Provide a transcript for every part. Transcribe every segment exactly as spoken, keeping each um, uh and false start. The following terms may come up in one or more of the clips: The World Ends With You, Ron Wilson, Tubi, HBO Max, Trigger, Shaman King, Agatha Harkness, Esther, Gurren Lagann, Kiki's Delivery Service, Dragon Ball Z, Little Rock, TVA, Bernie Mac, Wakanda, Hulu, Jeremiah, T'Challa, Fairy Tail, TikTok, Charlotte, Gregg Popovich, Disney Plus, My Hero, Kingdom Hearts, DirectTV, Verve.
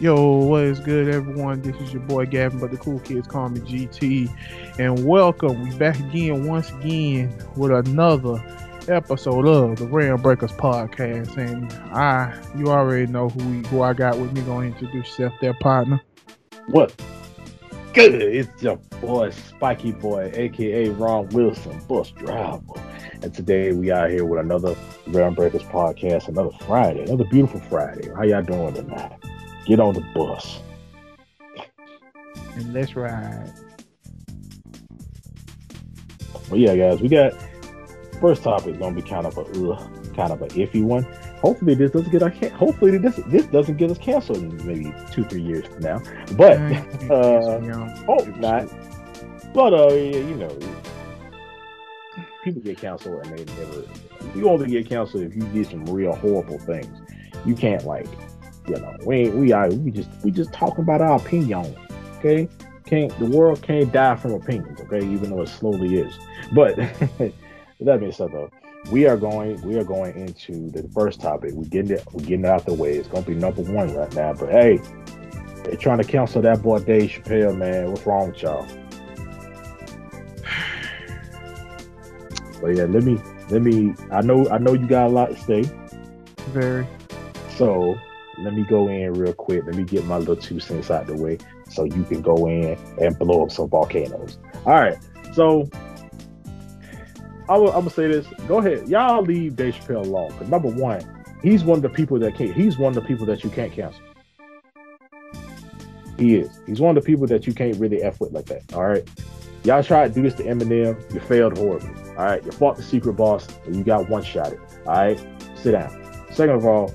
Yo, what is good, everyone? This is your boy Gavin, but the cool kids call me G T. And welcome, we back again, once again, with another episode of the Realm Breakers Podcast. And I, you already know who we, who I got with me. Gonna introduce yourself there, partner. What? Good, it's your boy Spiky Boy, aka Ron Wilson, bus driver, and today we out here with another Realm Breakers podcast, another Friday, another beautiful Friday. How y'all doing tonight? Get on the bus and let's ride. Well, yeah, guys, we got first topic gonna be kind of a uh, kind of an iffy one. Hopefully this doesn't get our can- hopefully this this doesn't get us canceled in maybe two three years from now. But uh, hope not. But uh, you know, people get canceled and they never. You only get canceled if you did some real horrible things. You can't, like, you know, we we are we just we just talking about our opinion. Okay, can't the world can't die from opinions. Okay, even though it slowly is. But that being said, though, we are going we are going into the first topic. We're getting it we're getting it out the way. It's gonna be number one right now. But hey, they're trying to cancel that boy Dave Chappelle, man. What's wrong with y'all? But yeah, let me let me I know I know you got a lot to say. Very. So let me go in real quick. Let me get my little two cents out the way so you can go in and blow up some volcanoes. All right. So I'm gonna say this. Go ahead, y'all. Leave Dave Chappelle alone. Cause number one, he's one of the people that can't. He's one of the people that you can't cancel. He is. He's one of the people that you can't really f with like that. All right, y'all tried to do this to Eminem. You failed horribly. All right, you fought the secret boss and you got one shot it. All right, sit down. Second of all,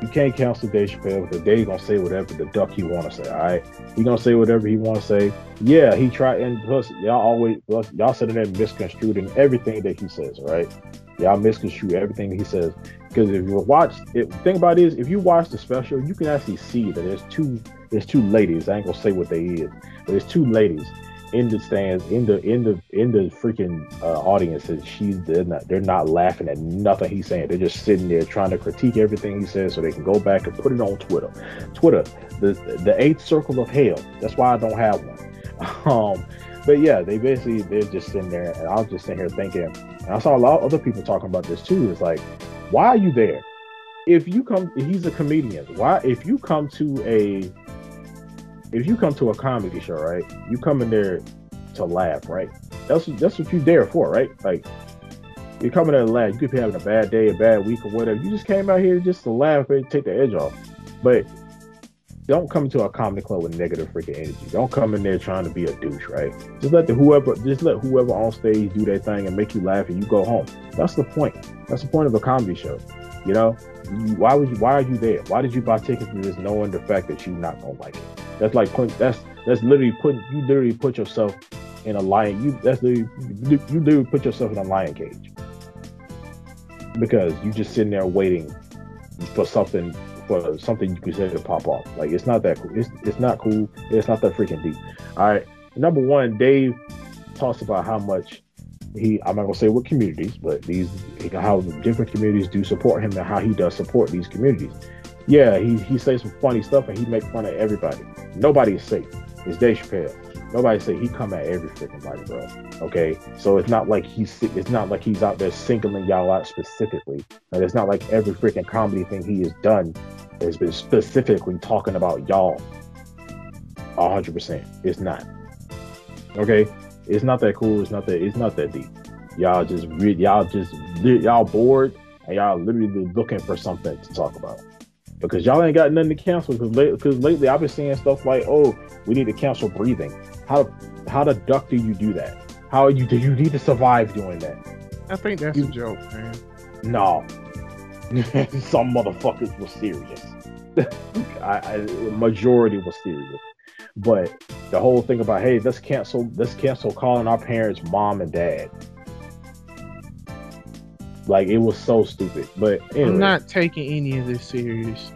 you can't cancel Dave Chappelle because Dave's gonna say whatever the duck he wanna say. All right, he gonna say whatever he wanna say. Yeah, he tried, and plus y'all always plus, y'all sitting there misconstruing everything that he says. Right? Y'all misconstrue everything he says because if you watch, it, think about it is if you watch the special, you can actually see that there's two there's two ladies. I ain't gonna say what they is, but there's two ladies in the stands, in the in the in the freaking uh, audience, and she's they're not they're not laughing at nothing he's saying. They're just sitting there trying to critique everything he says so they can go back and put it on Twitter. Twitter, the the eighth circle of hell. That's why I don't have one. Um, but yeah, they basically they're just sitting there, and I was just sitting here thinking, and I saw a lot of other people talking about this too. It's like, why are you there? If you come, he's a comedian. Why if you come to a If you come to a comedy show, right? You come in there to laugh, right? That's that's what you there for, right? Like, you're coming in to laugh. You could be having a bad day, a bad week, or whatever. You just came out here just to laugh and take the edge off. But don't come to a comedy club with negative freaking energy. Don't come in there trying to be a douche, right? Just let the whoever, just let whoever on stage do their thing and make you laugh, and you go home. That's the point. That's the point of a comedy show. You know, why would you? Why are you there? Why did you buy tickets to this, knowing the fact that you're not gonna like it? That's like putting, that's that's literally putting you literally put yourself in a lion you that's literally, you literally put yourself in a lion cage because you just sitting there waiting for something for something you consider to pop off. Like, it's not that cool. It's it's not cool. It's not that freaking deep. All right. Number one, Dave talks about how much he I'm not gonna say what communities, but these how the different communities do support him and how he does support these communities. Yeah, he, he says some funny stuff and he make fun of everybody. Nobody is safe. It's Dave Chappelle. Nobody safe. He come at every freaking body, bro. Okay, so it's not like he's it's not like he's out there singling y'all out specifically. And it's not like every freaking comedy thing he has done has been specifically talking about y'all. A hundred percent. It's not. Okay, it's not that cool. It's not that. It's not that deep. Y'all just y'all just y'all bored and y'all literally looking for something to talk about. Because y'all ain't got nothing to cancel. Because late, lately I've been seeing stuff like, "Oh, we need to cancel breathing." How how the duck do you do that? How you do you need to survive doing that? I think that's you, a joke, man. No, some motherfuckers were serious. I, I majority was serious, but the whole thing about, hey, let's cancel, let's cancel calling our parents mom and dad. Like, it was so stupid, but anyway, I'm not taking any of this serious.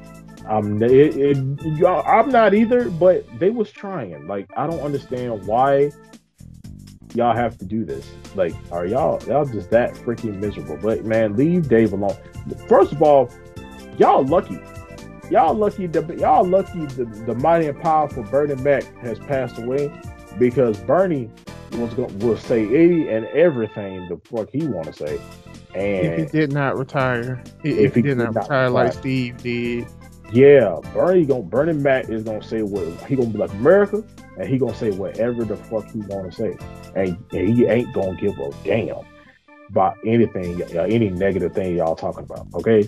Um, it, it, y'all, I'm not either. But they was trying. Like, I don't understand why y'all have to do this. Like, are y'all y'all just that freaking miserable? But man, leave Dave alone. First of all, y'all lucky. y'all lucky the y'all lucky the, the mighty and powerful Bernie Mac has passed away, because Bernie was going will say any and everything the fuck he want to say. And if he did not retire, if, if he, he did, did not retire, retire like Steve did, yeah, Bernie gonna Bernie Mac is gonna say what he gonna be like America, and he gonna say whatever the fuck he want to say, and, and he ain't gonna give a damn about anything, any negative thing y'all talking about, okay?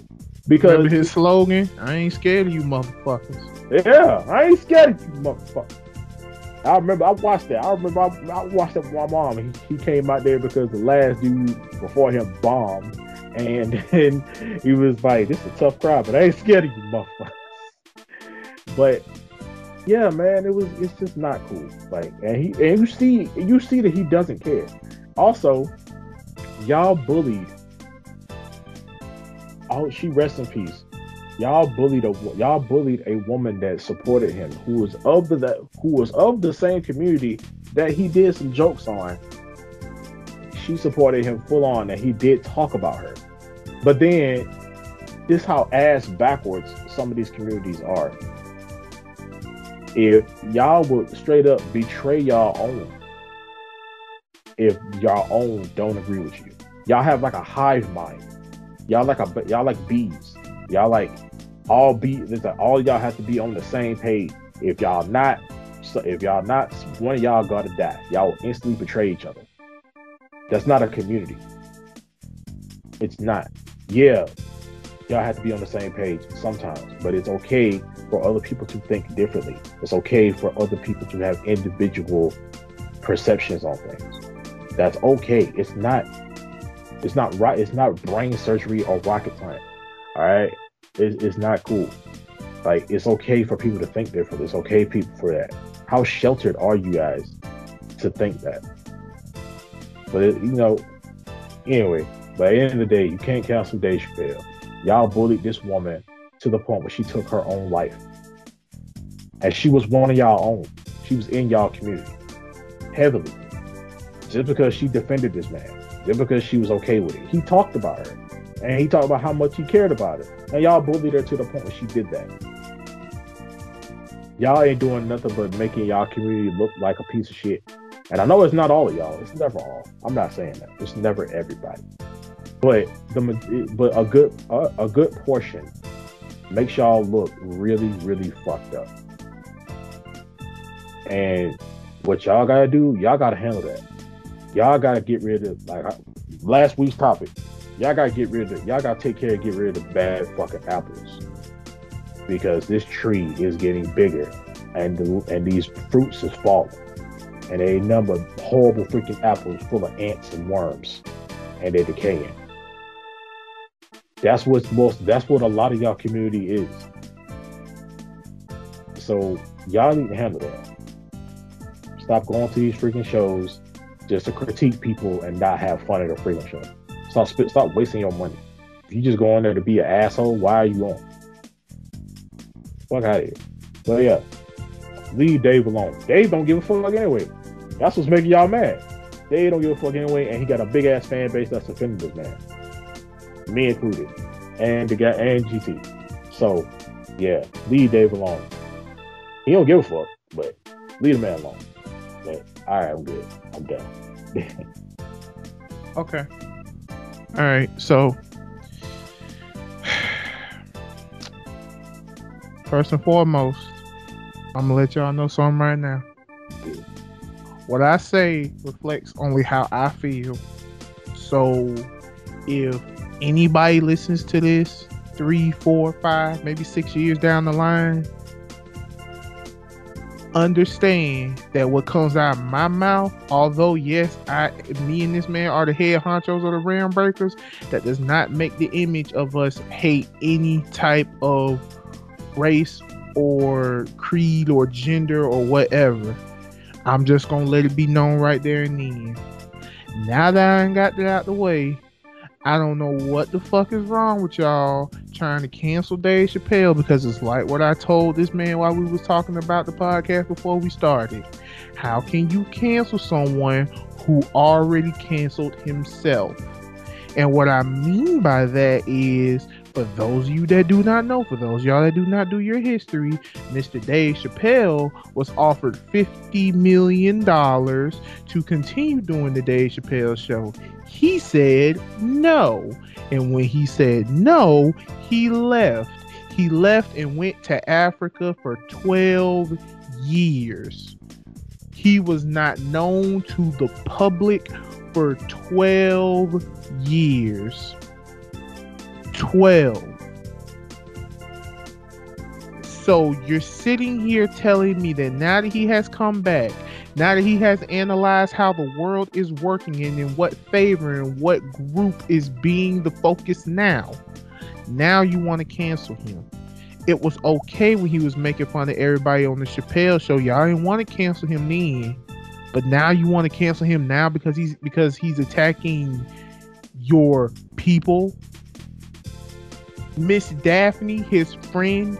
Because remember his slogan, I ain't scared of you motherfuckers. Yeah, I ain't scared of you motherfuckers. I remember I watched that. I remember I, I watched that with my mom. And he, he came out there because the last dude before him bombed, and then he was like, "This is a tough crowd, but I ain't scared of you motherfuckers." But yeah, man, it was it's just not cool. Like, and he and you see you see that he doesn't care. Also, y'all bullied. Oh, she rests in peace. Y'all bullied a y'all bullied a woman that supported him, who was of the that, who was of the same community that he did some jokes on. She supported him full on, and he did talk about her. But then, this is how ass backwards some of these communities are. If y'all would straight up betray y'all own, if y'all own don't agree with you, y'all have like a hive mind. Y'all like a y'all like bees. Y'all like all be like all y'all have to be on the same page. If y'all not, so if y'all not, one of y'all gotta die. Y'all will instantly betray each other. That's not a community. It's not. Yeah, y'all have to be on the same page sometimes, but it's okay for other people to think differently. It's okay for other people to have individual perceptions on things. That's okay. It's not. It's not right. It's not brain surgery or rocket science. All right, it's, it's not cool. Like, it's okay for people to think differently. It's okay people for that. How sheltered are you guys to think that? But it, you know, anyway. But at the end of the day, you can't cancel Dave Chappelle. Y'all bullied this woman to the point where she took her own life, and she was one of y'all own. She was in y'all community heavily, just because she defended this man, just because she was okay with it. He talked about her. And he talked about how much he cared about her. And y'all bullied her to the point where she did that. Y'all ain't doing nothing but making y'all community look like a piece of shit. And I know it's not all of y'all. It's never all. I'm not saying that. It's never everybody. But the but a good a, a good portion makes y'all look really, really fucked up. And what y'all gotta do, y'all gotta handle that. Y'all gotta get rid of, like, last week's topic. Y'all gotta get rid of it. Y'all gotta take care and get rid of the bad fucking apples, because this tree is getting bigger, and the, and these fruits is falling, and they number horrible freaking apples full of ants and worms, and they're decaying. That's what's most. That's what a lot of y'all community is. So y'all need to handle that. Stop going to these freaking shows just to critique people and not have fun at a freaking show. Stop, stop wasting your money. If you just go on there to be an asshole, why are you on? Fuck out of here. But yeah, leave Dave alone. Dave don't give a fuck anyway. That's what's making y'all mad. Dave don't give a fuck anyway, and he got a big ass fan base that's offended this man, me included, and the guy and G T. So yeah, leave Dave alone. He don't give a fuck, but leave the man alone. But all right, I'm good. I'm done. Okay. All right, so first and foremost, I'm gonna let y'all know something right now. What I say reflects only how I feel. So if anybody listens to this three, four, five, maybe six years down the line, understand that what comes out of my mouth, although yes, I, me and this man are the head honchos or the ram breakers, that does not make the image of us hate any type of race or creed or gender or whatever. I'm just gonna let it be known right there and then. Now that I ain't got that out the way, I don't know what the fuck is wrong with y'all trying to cancel Dave Chappelle, because it's like what I told this man while we was talking about the podcast before we started. How can you cancel someone who already canceled himself? And what I mean by that is For those of you that do not know, for those of y'all that do not do your history, Mister Dave Chappelle was offered fifty million dollars to continue doing the Dave Chappelle show. He said no. And when he said no, he left. He left and went to Africa for twelve years. He was not known to the public for twelve years. twelve. So you're sitting here telling me that now that he has come back, now that he has analyzed how the world is working and in what favor and what group is being the focus now, now you want to cancel him. It was okay when he was making fun of everybody on the Chappelle show. Y'all didn't want to cancel him then, but now you want to cancel him now because he's because he's attacking your people. Miss Daphne, his friend,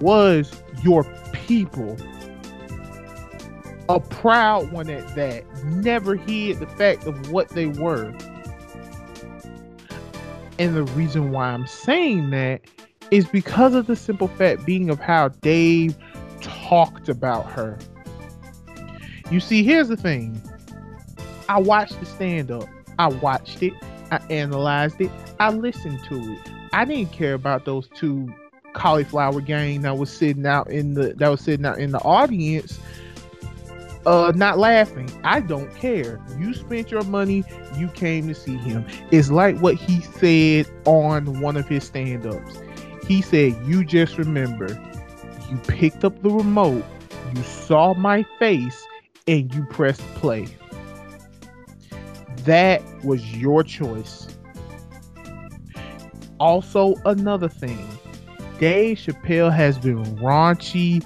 was your people. A proud one at that. Never hid the fact of what they were. And the reason why I'm saying that is because of the simple fact being of how Dave talked about her. You see, here's the thing. I watched the stand-up. I watched it. I analyzed it. I listened to it. I didn't care about those two cauliflower gang that was sitting out in the that was sitting out in the audience, uh, not laughing. I don't care. You spent your money. You came to see him. It's like what he said on one of his stand-ups. He said, "You just remember, you picked up the remote, you saw my face, and you pressed play. That was your choice." Also, another thing, Dave Chappelle has been raunchy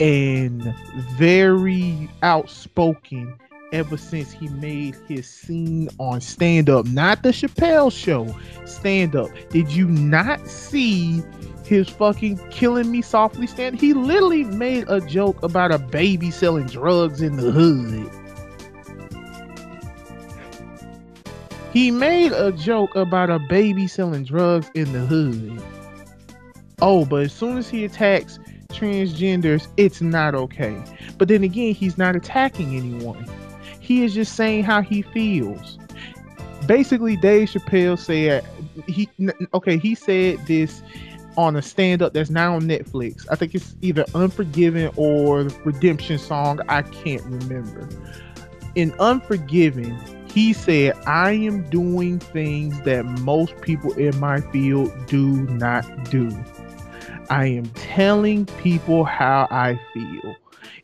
and very outspoken ever since he made his scene on stand-up. Not the Chappelle show, stand-up. Did you not see his fucking Killing Me Softly stand? He literally made a joke about a baby selling drugs in the hood. He made a joke about a baby selling drugs in the hood. Oh, but as soon as he attacks transgenders, it's not okay. But then again, he's not attacking anyone. He is just saying how he feels. Basically, Dave Chappelle said, he okay, he said this on a stand-up that's now on Netflix. I think it's either Unforgiven or Redemption Song. I can't remember. In Unforgiven, he said, "I am doing things that most people in my field do not do. I am telling people how I feel.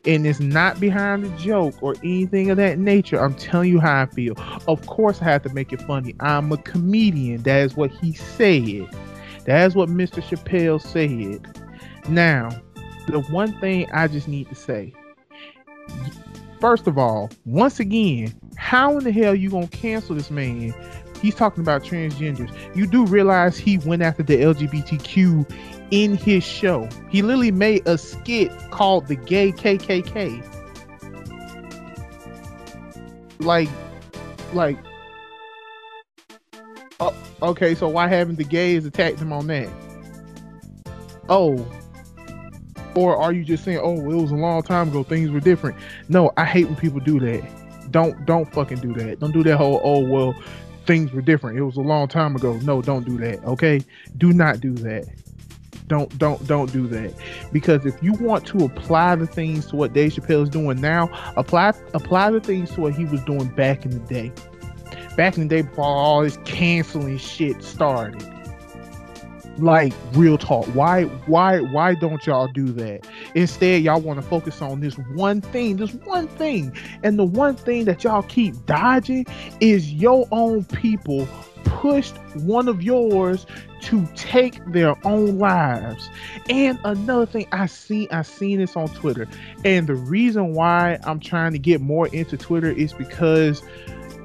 And it's not behind a joke or anything of that nature. I'm telling you how I feel. Of course, I have to make it funny. I'm a comedian." That is what he said. That is what Mister Chappelle said. Now, the one thing I just need to say. First of all, once again, how in the hell you gonna cancel this man? He's talking about transgenders. You do realize he went after the L G B T Q in his show. He literally made a skit called the Gay K K K. Like, like, oh, okay, so why haven't the gays attacked him on that? Oh. Or are you just saying, "Oh, it was a long time ago, things were different"? No, I hate when people do that. Don't don't fucking do that. Don't do that whole, "Oh, well, things were different. It was a long time ago." No, don't do that, okay? Do not do that. Don't, don't, don't do that. Because if you want to apply the things to what Dave Chappelle is doing now, apply, apply the things to what he was doing back in the day. Back in the day before all this canceling shit started. Like, real talk, why why why don't y'all do that? Instead, y'all want to focus on this one thing, this one thing. And the one thing that y'all keep dodging is your own people pushed one of yours to take their own lives. And another thing, I seen I seen this on Twitter. And the reason why I'm trying to get more into Twitter is because,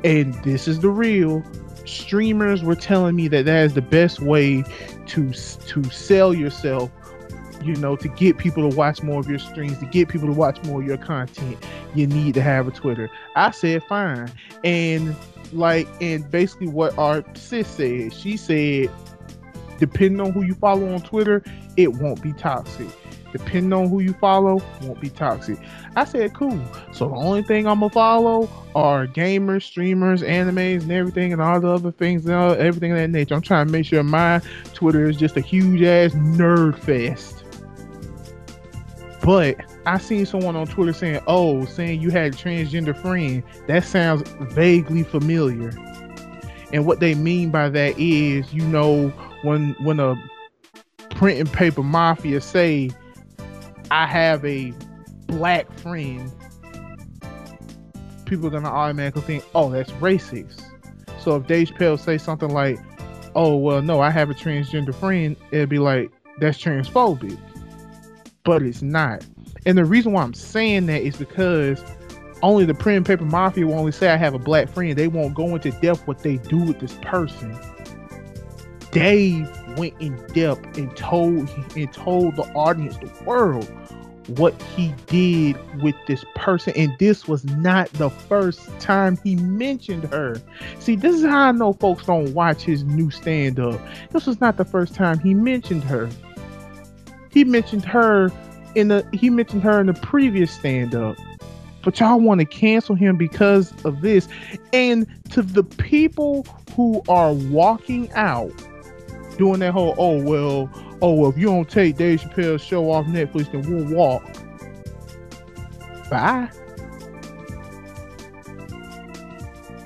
and this is the real, streamers were telling me that that is the best way to to sell yourself, you know, to get people to watch more of your streams, to get people to watch more of your content. You need to have a Twitter. I said, fine. And like, and basically what our sis said, she said, Depending on who you follow on Twitter, it won't be toxic. Depending on who you follow, won't be toxic. I said, cool. So the only thing I'm going to follow are gamers, streamers, animes, and everything, and all the other things, and all, everything of that nature. I'm trying to make sure my Twitter is just a huge-ass nerd fest. But I seen someone on Twitter saying, oh, saying you had a transgender friend. That sounds vaguely familiar. And what they mean by that is, you know, when when a print and paper mafia say, I have a black friend, people are going to automatically think, oh, that's racist. So if Dave Chappelle say something like, oh, well, no, I have a transgender friend, it'd be like, that's transphobic. But it's not. And the reason why I'm saying that is because only the print and paper mafia will only say, I have a black friend. They won't go into depth what they do with this person. Dave went in depth and told and told the audience, the world, what he did with this person. And this was not the first time he mentioned her. See, this is how I know folks don't watch his new stand-up. This was not the first time he mentioned her. He mentioned her in the he mentioned her in the previous stand-up. But y'all want to cancel him because of this. And to the people who are walking out doing that whole, oh, well, oh, well, if you don't take Dave Chappelle's show off Netflix, then we'll walk. Bye.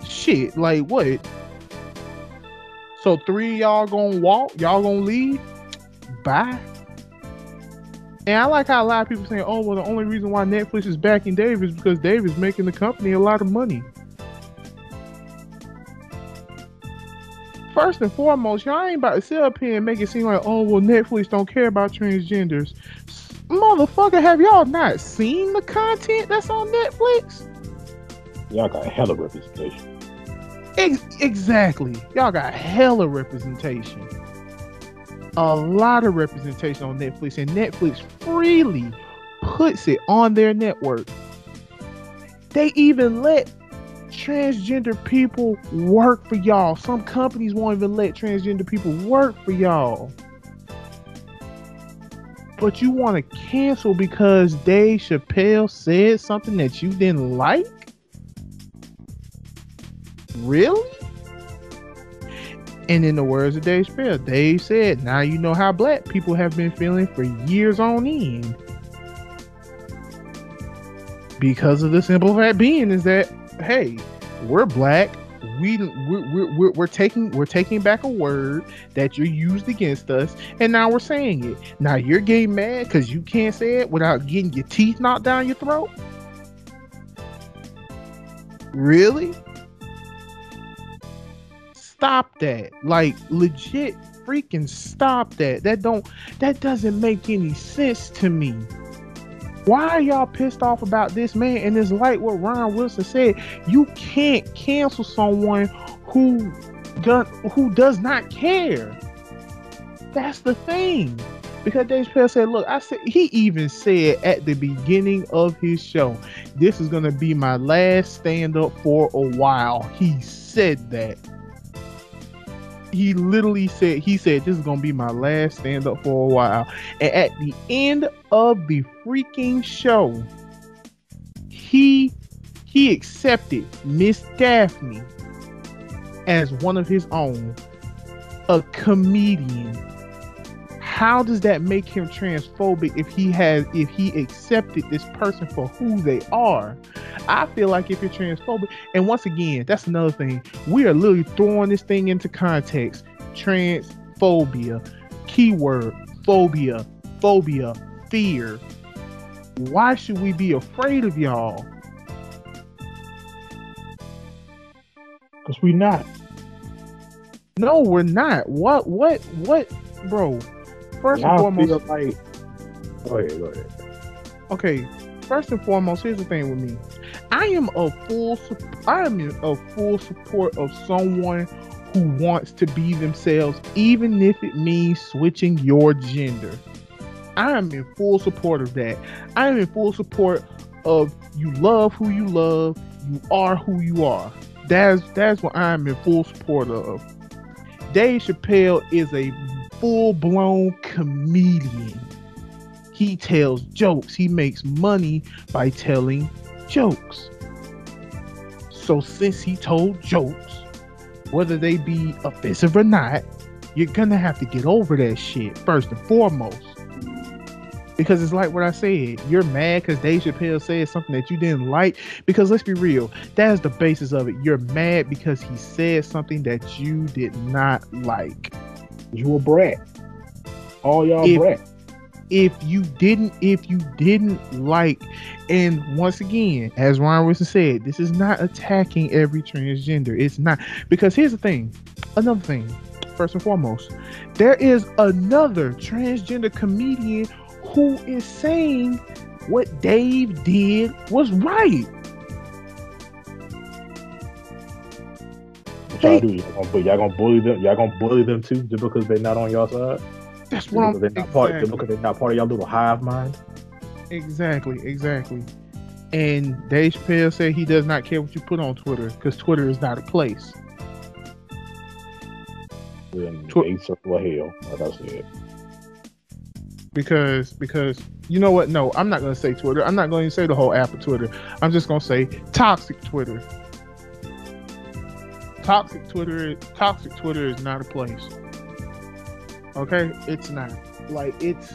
Shit, like what? So three of y'all gonna walk? Y'all gonna leave? Bye. And I like how a lot of people saying, oh, well, the only reason why Netflix is backing Dave is because Dave is making the company a lot of money. First and foremost, y'all ain't about to sit up here and make it seem like, oh, well, Netflix don't care about transgenders. Motherfucker, have y'all not seen the content that's on Netflix? Y'all got hella representation. Ex- exactly. Y'all got hella representation. A lot of representation on Netflix, and Netflix freely puts it on their network. They even let transgender people work for y'all. Some companies won't even let transgender people work for y'all. But you want to cancel because Dave Chappelle said something that you didn't like? Really? And in the words of Dave Chappelle, Dave said, now you know how black people have been feeling for years on end. Because of the simple fact being is that, hey, we're black. We, we're, we're, we're, taking, we're taking back a word that you used against us, and now we're saying it. Now you're getting mad because you can't say it without getting your teeth knocked down your throat? Really? Stop that. Like, legit freaking stop that. That don't that doesn't make any sense to me. Why are y'all pissed off about this man? And it's like what Ron Wilson said, you can't cancel someone who does, who does not care. That's the thing. Because Dave Chappelle said, look, I said, he even said at the beginning of his show, this is gonna be my last stand-up for a while. He said that. He literally said, he said, this is going to be my last stand-up for a while. And at the end of the freaking show, he he accepted Miss Daphne as one of his own, a comedian. How does that make him transphobic if he has if he accepted this person for who they are? I feel like if you're transphobic, and once again, that's another thing. We are literally throwing this thing into context. Transphobia, keyword, phobia, phobia, fear. Why should we be afraid of y'all? Because we're not. No, we're not. What, what, what, bro? First and foremost, feel like... go ahead, go ahead. Okay. First and foremost, here's the thing with me. I am a full, I am in a full support of someone who wants to be themselves, even if it means switching your gender. I am in full support of that. I am in full support of you love who you love, you are who you are. That's that's what I am in full support of. Dave Chappelle is a full-blown comedian. He tells jokes. He makes money by telling jokes. So since he told jokes, whether they be offensive or not, you're gonna have to get over that shit first and foremost. Because it's like what I said, you're mad because Dave Chappelle said something that you didn't like. Because let's be real, that is the basis of it. You're mad because he said something that you did not like. You a brat. All y'all if, brat. If you didn't, if you didn't like, and once again, as Ryan Wilson said, this is not attacking every transgender. It's not. Because here's the thing, another thing, first and foremost, there is another transgender comedian who is saying what Dave did was right. What y'all do? Y'all gonna bully them? Y'all gonna bully them too, just because they're not on y'all side? That's what I'm saying. Just because they're not part of y'all little hive mind? Exactly, exactly. And Dave Chappelle said he does not care what you put on Twitter, because Twitter is not a place. We're in a circle of hell, like I said. Because, because you know what? No, I'm not going to say Twitter. I'm not going to say the whole app of Twitter. I'm just going to say toxic Twitter. Toxic Twitter, toxic Twitter is not a place. Okay? It's not. Like, it's...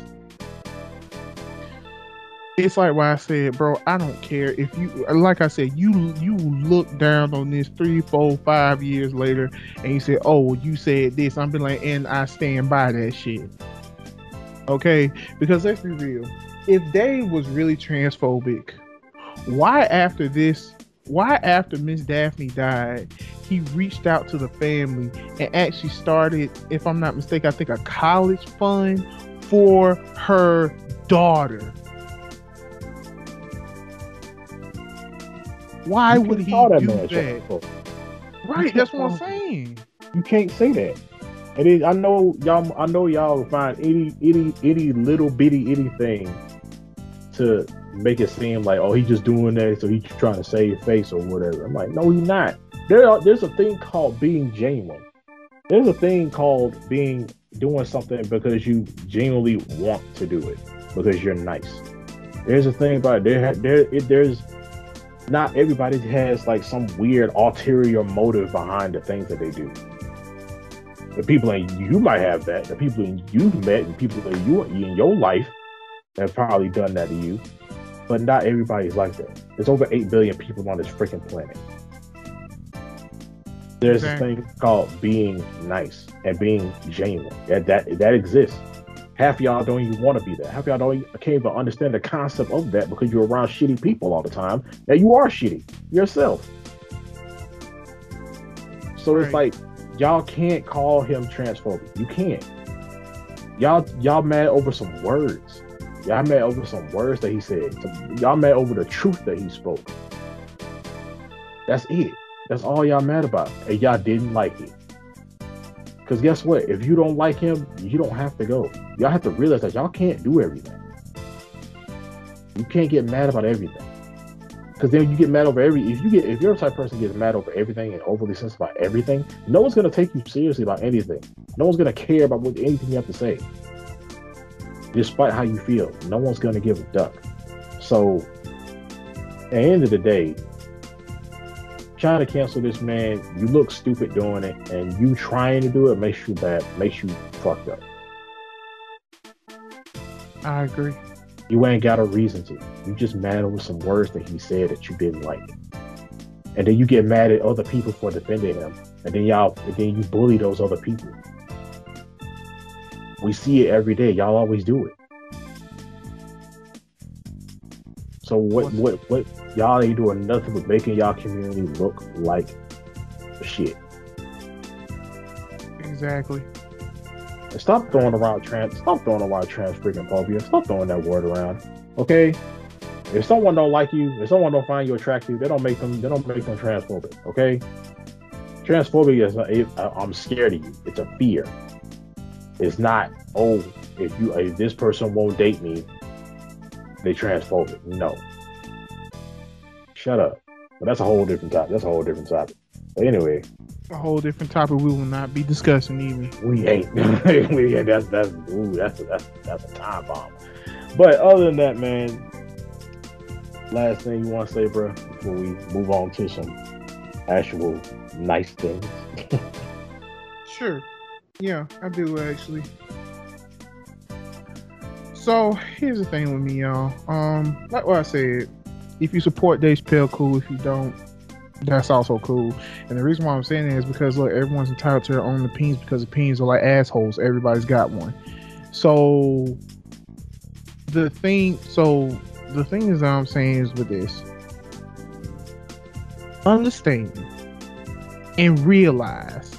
It's like why I said, bro, I don't care if you, like I said, you you look down on this three, four, five years later and you say, oh, well, you said this. I'm been like, and I stand by that shit. Okay, because let's be real. If Dave was really transphobic, why after this, why after Miss Daphne died, he reached out to the family and actually started, if I'm not mistaken, I think a college fund for her daughter. Why would he do that? that? Right, that's what I'm saying. You can't say that. It is, I know y'all. I know y'all find any, any, any little bitty, anything to make it seem like, oh, he's just doing that, so he's trying to save face or whatever. I'm like, no, he's not. There are. There's a thing called being genuine. There's a thing called being doing something because you genuinely want to do it because you're nice. There's a thing about it. there. There. It, there's not everybody has like some weird ulterior motive behind the things that they do. The people in you might have that. The people in you've met and people that you in your life have probably done that to you. But not everybody's like that. There's over eight billion people on this freaking planet. There's okay. this thing called being nice and being genuine. That, that, that exists. Half of y'all don't even want to be that. Half of y'all don't even, can't even understand the concept of that because you're around shitty people all the time. Now you are shitty yourself. So right. It's like, y'all can't call him transphobic. You can't. Y'all y'all mad over some words. Y'all mad over some words that he said. Y'all mad over the truth that he spoke. That's it. That's all y'all mad about. And y'all didn't like it. Because guess what? If you don't like him, you don't have to go. Y'all have to realize that y'all can't do everything. You can't get mad about everything. Because then you get mad over every if you get if you're the type of person who gets mad over everything and overly sensitive about everything, no one's gonna take you seriously about anything. No one's gonna care about what anything you have to say. Despite how you feel, no one's gonna give a duck. So at the end of the day, trying to cancel this man, you look stupid doing it, and you trying to do it makes you bad, makes you fucked up. I agree. You ain't got a reason to. You just mad over some words that he said that you didn't like. And then you get mad at other people for defending him. And then y'all, and then you bully those other people. We see it every day. Y'all always do it. So what, what, what, y'all ain't doing nothing but making y'all community look like shit. Exactly. Stop throwing around trans. Stop throwing around trans freaking phobia. Stop throwing that word around. Okay, if someone don't like you, if someone don't find you attractive, they don't make them. They don't make them transphobic. Okay, transphobia is. Not, it, I'm scared of you. It's a fear. It's not. Oh, if you if this person won't date me, they transphobic. No. Shut up. But that's a whole different topic. That's a whole different topic. But anyway, a whole different topic we will not be discussing even. We ain't. we, yeah, that's that's ooh, that's a, that's that's a time bomb. But other than that, man, last thing you want to say, bro, before we move on to some actual nice things. Sure. Yeah, I do actually. So here's the thing with me, y'all. Um, like what I said, if you support Dave Chappelle, cool. If you don't, that's also cool. And the reason why I'm saying that is because, look, everyone's entitled to their own opinions, because opinions are like assholes. Everybody's got one. So the thing, so the thing is, I'm saying is with this, understand and realize.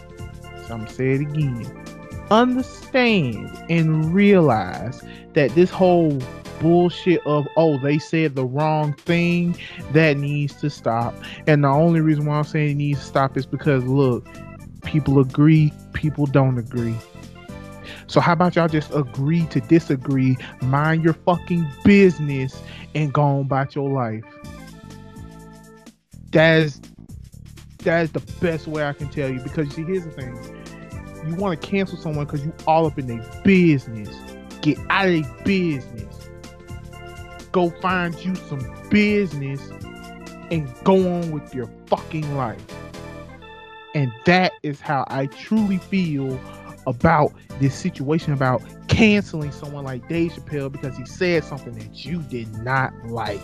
So I'm gonna say it again. Understand and realize that this whole bullshit of, oh, they said the wrong thing, that needs to stop. And the only reason why I'm saying it needs to stop is because, look, people agree, people don't agree. So how about y'all just agree to disagree, mind your fucking business, and go on about your life. That's that's the best way I can tell you, because you see, here's the thing. You want to cancel someone because you all up in their business. Get out of their business. Go find you some business and go on with your fucking life. And that is how I truly feel about this situation about canceling someone like Dave Chappelle because he said something that you did not like.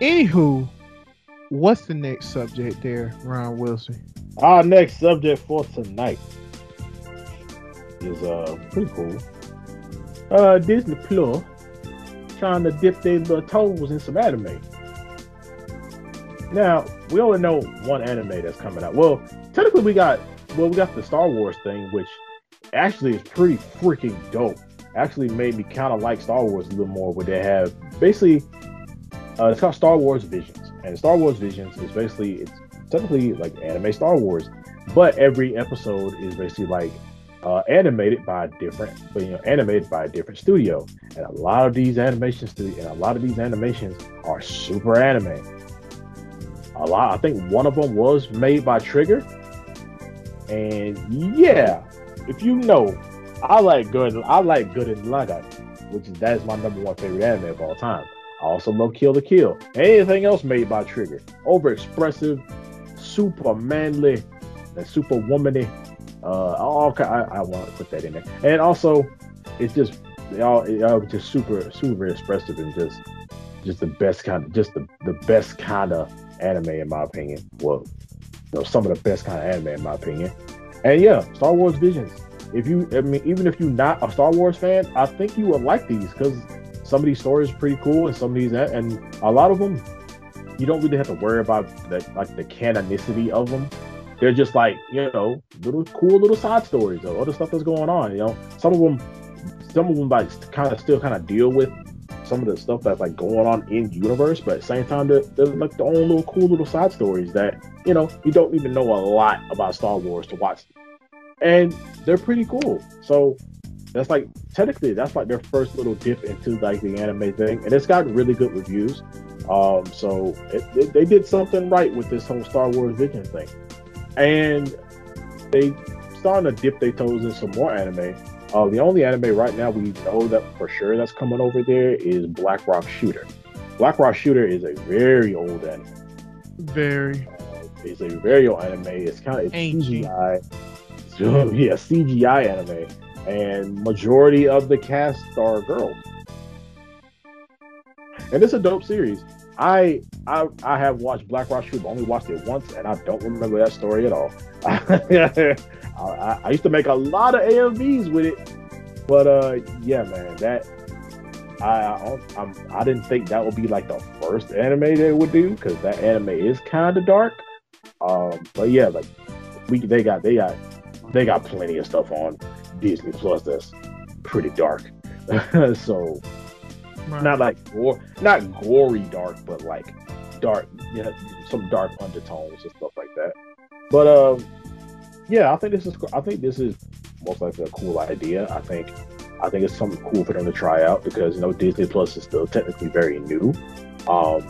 Anywho, what's the next subject there, Ron Wilson? Our next subject for tonight is uh pretty cool. Uh, Disney Plus trying to dip their little toes in some anime. Now, we only know one anime that's coming out. Well, technically we got well we got the Star Wars thing, which actually is pretty freaking dope. Actually made me kind of like Star Wars a little more, where they have basically uh, it's called Star Wars Visions. And Star Wars Visions is basically, it's technically like anime Star Wars, but every episode is basically like uh, animated by a different, you know, animated by a different studio. And a lot of these animations, and a lot of these animations are super anime. A lot, I think one of them was made by Trigger. And yeah, if you know, I like Gurren, I like Gurren Lagann, which is that is my number one favorite anime of all time. I also love Kill the Kill. Anything else made by Trigger. Overexpressive, super manly, and super womany. Uh, all kind, I, I want to put that in there. And also, it's just they all, it all just super, super expressive and just, just the best kind of, just the, the best kind of anime in my opinion. Well, you know, some of the best kind of anime in my opinion. And yeah, Star Wars Visions. If you, I mean, even if you're not a Star Wars fan, I think you would like these because some of these stories are pretty cool, and some of these, and a lot of them, you don't really have to worry about the, like the canonicity of them. They're just like, you know, little cool little side stories or other stuff that's going on. You know, some of them, some of them like kind of still kind of deal with some of the stuff that's like going on in universe, but at the same time, they're, they're like the own little cool little side stories that, you know, you don't even know a lot about Star Wars to watch, and they're pretty cool. So that's like, technically, that's like their first little dip into like the anime thing. And it's got really good reviews. Um, so it, it, they did something right with this whole Star Wars Vision thing. And they starting to dip their toes in some more anime. Uh, the only anime right now we know that for sure that's coming over there is Black Rock Shooter. Black Rock Shooter is a very old anime. Very. Uh, it's a very old anime. It's kind of C G I. So, yeah, C G I anime. And majority of the cast are girls, and it's a dope series. I I I have watched Black Rock Shooter, only watched it once, and I don't remember that story at all. I, I, I used to make a lot of A M Vs with it, but uh, yeah, man, that I I, I'm, I didn't think that would be like the first anime they would do because that anime is kind of dark. Um, but yeah, like we they got they got they got plenty of stuff on Disney Plus that's pretty dark. So right. Not like gore, not gory dark, but like dark, you know, some dark undertones and stuff like that. But um, yeah, I think this is I think this is most likely a cool idea. I think I think it's something cool for them to try out because, you know, Disney Plus is still technically very new. Um,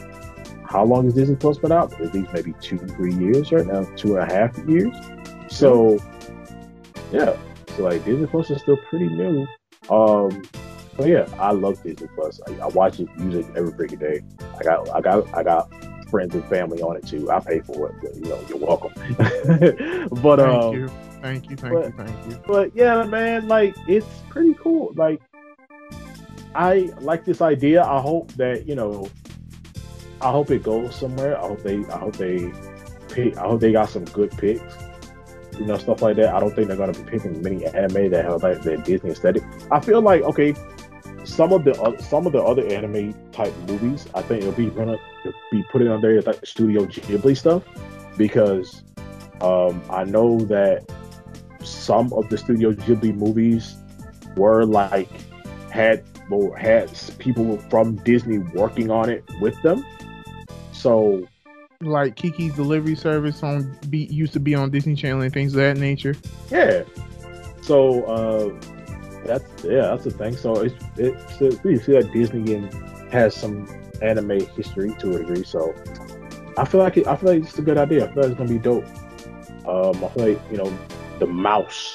how long has Disney Plus been out? At least maybe two, three years right now, two and a half years. So, yeah. So, like, Disney Plus is still pretty new. Um, but yeah, I love Disney Plus. I, I watch it, use it every freaking day. I got, I got, I got friends and family on it too. I pay for it, but you know, you're welcome. but thank um, you, thank you, thank but, you, thank you. But yeah, man, like, it's pretty cool. Like, I like this idea. I hope that, you know, I hope it goes somewhere. I hope they, I hope they pick. I hope they got some good picks. You know, stuff like that. I don't think they're going to be picking many anime that have like that Disney aesthetic. I feel like, okay, some of the uh, some of the other anime type movies, I think it'll be gonna be putting on there like Studio Ghibli stuff, because um, I know that some of the Studio Ghibli movies were like had or had people from Disney working on it with them. So. Like Kiki's Delivery Service on be used to be on Disney Channel and things of that nature. Yeah, so uh, that's yeah, that's the thing. So it's it's you see that Disney and has some anime history to a degree. So I feel like it, I feel like it's a good idea. I feel like it's gonna be dope. Um, I feel like, you know, the mouse,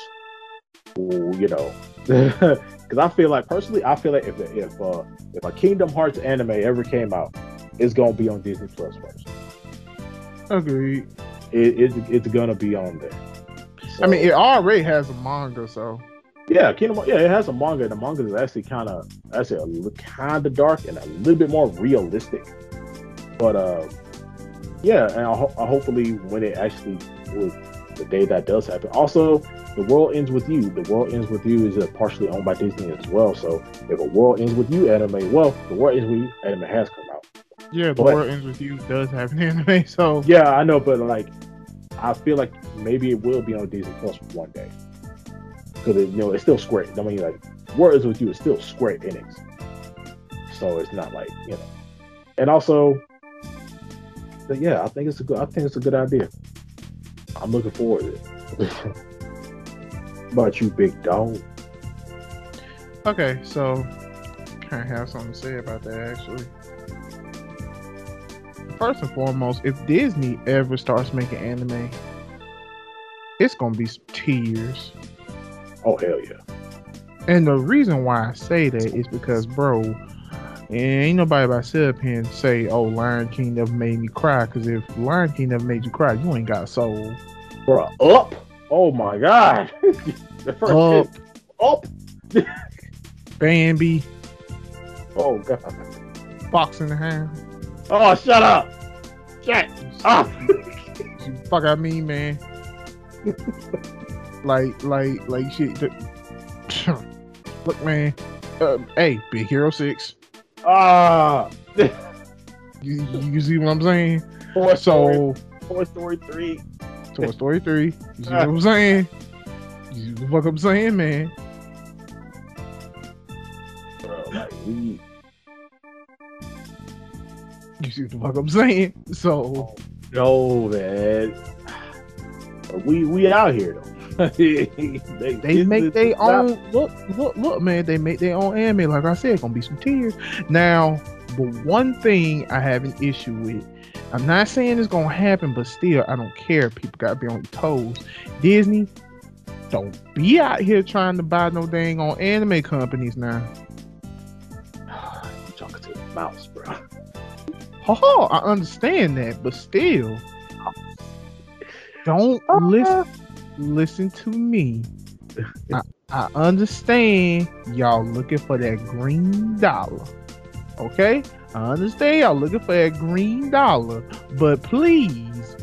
will, you know, because I feel like personally, I feel like if if uh, if a Kingdom Hearts anime ever came out, it's gonna be on Disney Plus first. Agreed. It, it it's gonna be on there. So, I mean, it already has a manga, so yeah, Kingdom. Yeah, it has a manga. The manga is actually kind of actually kind of dark and a little bit more realistic. But uh, yeah, and I'll, I'll hopefully when it actually was the day that does happen. Also, The World Ends With You. The World Ends With You is uh, partially owned by Disney as well. So if a World Ends With You anime, well, The World Ends With You anime has come out. Yeah, The but, World Ends With You does have an anime, so... Yeah, I know, but, like, I feel like maybe it will be on Disney Plus one day. Because, you know, it's still Square. I mean, like, World Ends With You is still Square Enix. So it's not like, you know... And also... But yeah, I think it's a good, I think it's a good idea. I'm looking forward to it. How about you, big dog? Okay, so... I kind of have something to say about that, actually. First and foremost, if Disney ever starts making anime, it's gonna be tears. Oh, hell yeah. And the reason why I say that is because, bro, and ain't nobody about to sit up here and say, oh, Lion King never made me cry, because if Lion King never made you cry, you ain't got a soul. Bro, Up! Oh my god. The first Up! Up! Bambi. Oh god. Fox and the Hound. Oh, shut up! Shut up! You fuck I mean, man. like, like, like, shit. Look, man. Uh, hey, Big Hero Six. Ah. Uh. you, you see what I'm saying? Toy so, Story, Toy Story Three. Toy Story Three. You see what I'm saying? You see what the fuck I'm saying, man? Bro, like we. You see what the fuck I'm saying? So, no, man. We we out here though. they they make their own look look look man. They make their own anime. Like I said, it's gonna be some tears. Now, but one thing I have an issue with. I'm not saying it's gonna happen, but still, I don't care. People gotta be on their toes. Disney, don't be out here trying to buy no dang on anime companies now. You talking to the mouse, bro. Oh, I understand that, but still, don't listen. Listen to me. I, I understand y'all looking for that green dollar. Okay, I understand y'all looking for that green dollar, but please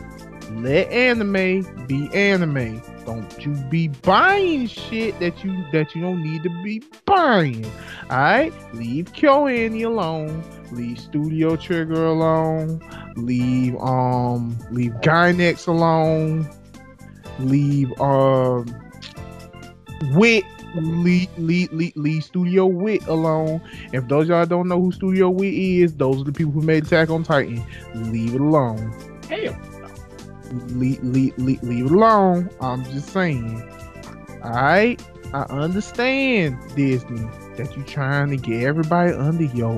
let anime be anime. Don't you be buying shit that you that you don't need to be buying. All right, leave KyoAni alone. Leave Studio Trigger alone. Leave um, leave Gynex alone. Leave um, Wit. Leave, leave, leave, leave Studio Wit alone. If those y'all don't know who Studio Wit is, those are the people who made Attack on Titan. Leave it alone. Damn. Leave, leave, leave, leave it alone. I'm just saying. All right, I understand Disney that you trying to get everybody under your.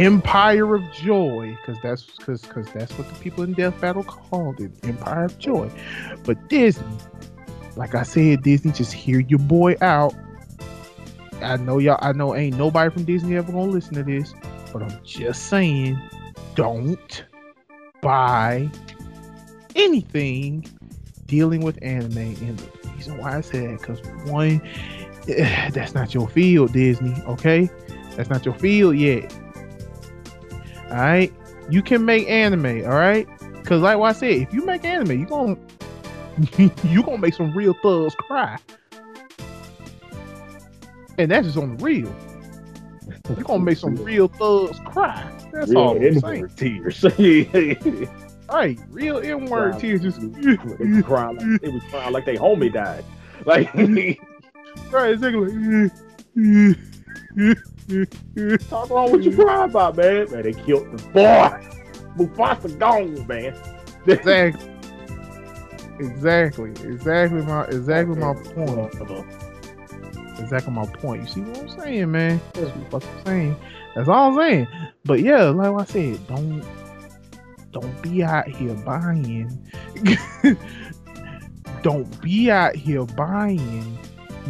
Empire of Joy, because that's because because that's what the people in Death Battle called it, Empire of Joy. But Disney, like I said, Disney, just hear your boy out. I know y'all. I know ain't nobody from Disney ever gonna listen to this, but I'm just saying, don't buy anything dealing with anime. And the reason why I said, because one, that's not your field, Disney. Okay, that's not your field yet. All right, you can make anime. All right, because like what I said, if you make anime, you gonna you gonna make some real thugs cry. And that's just on the real. You're gonna make some real thugs cry. That's real all I'm saying. Tears. Right, real N-word tears. Just they crying like, they was crying like they homie died. Like right, exactly. Talk on what you cry about, man. Man, they killed the boy. Mufasa gone, man. Exactly. Exactly. Exactly my exactly my point. Exactly my point. You see what I'm saying, man? That's what I'm saying. That's all I'm saying. But yeah, like I said, don't don't be out here buying. Don't be out here buying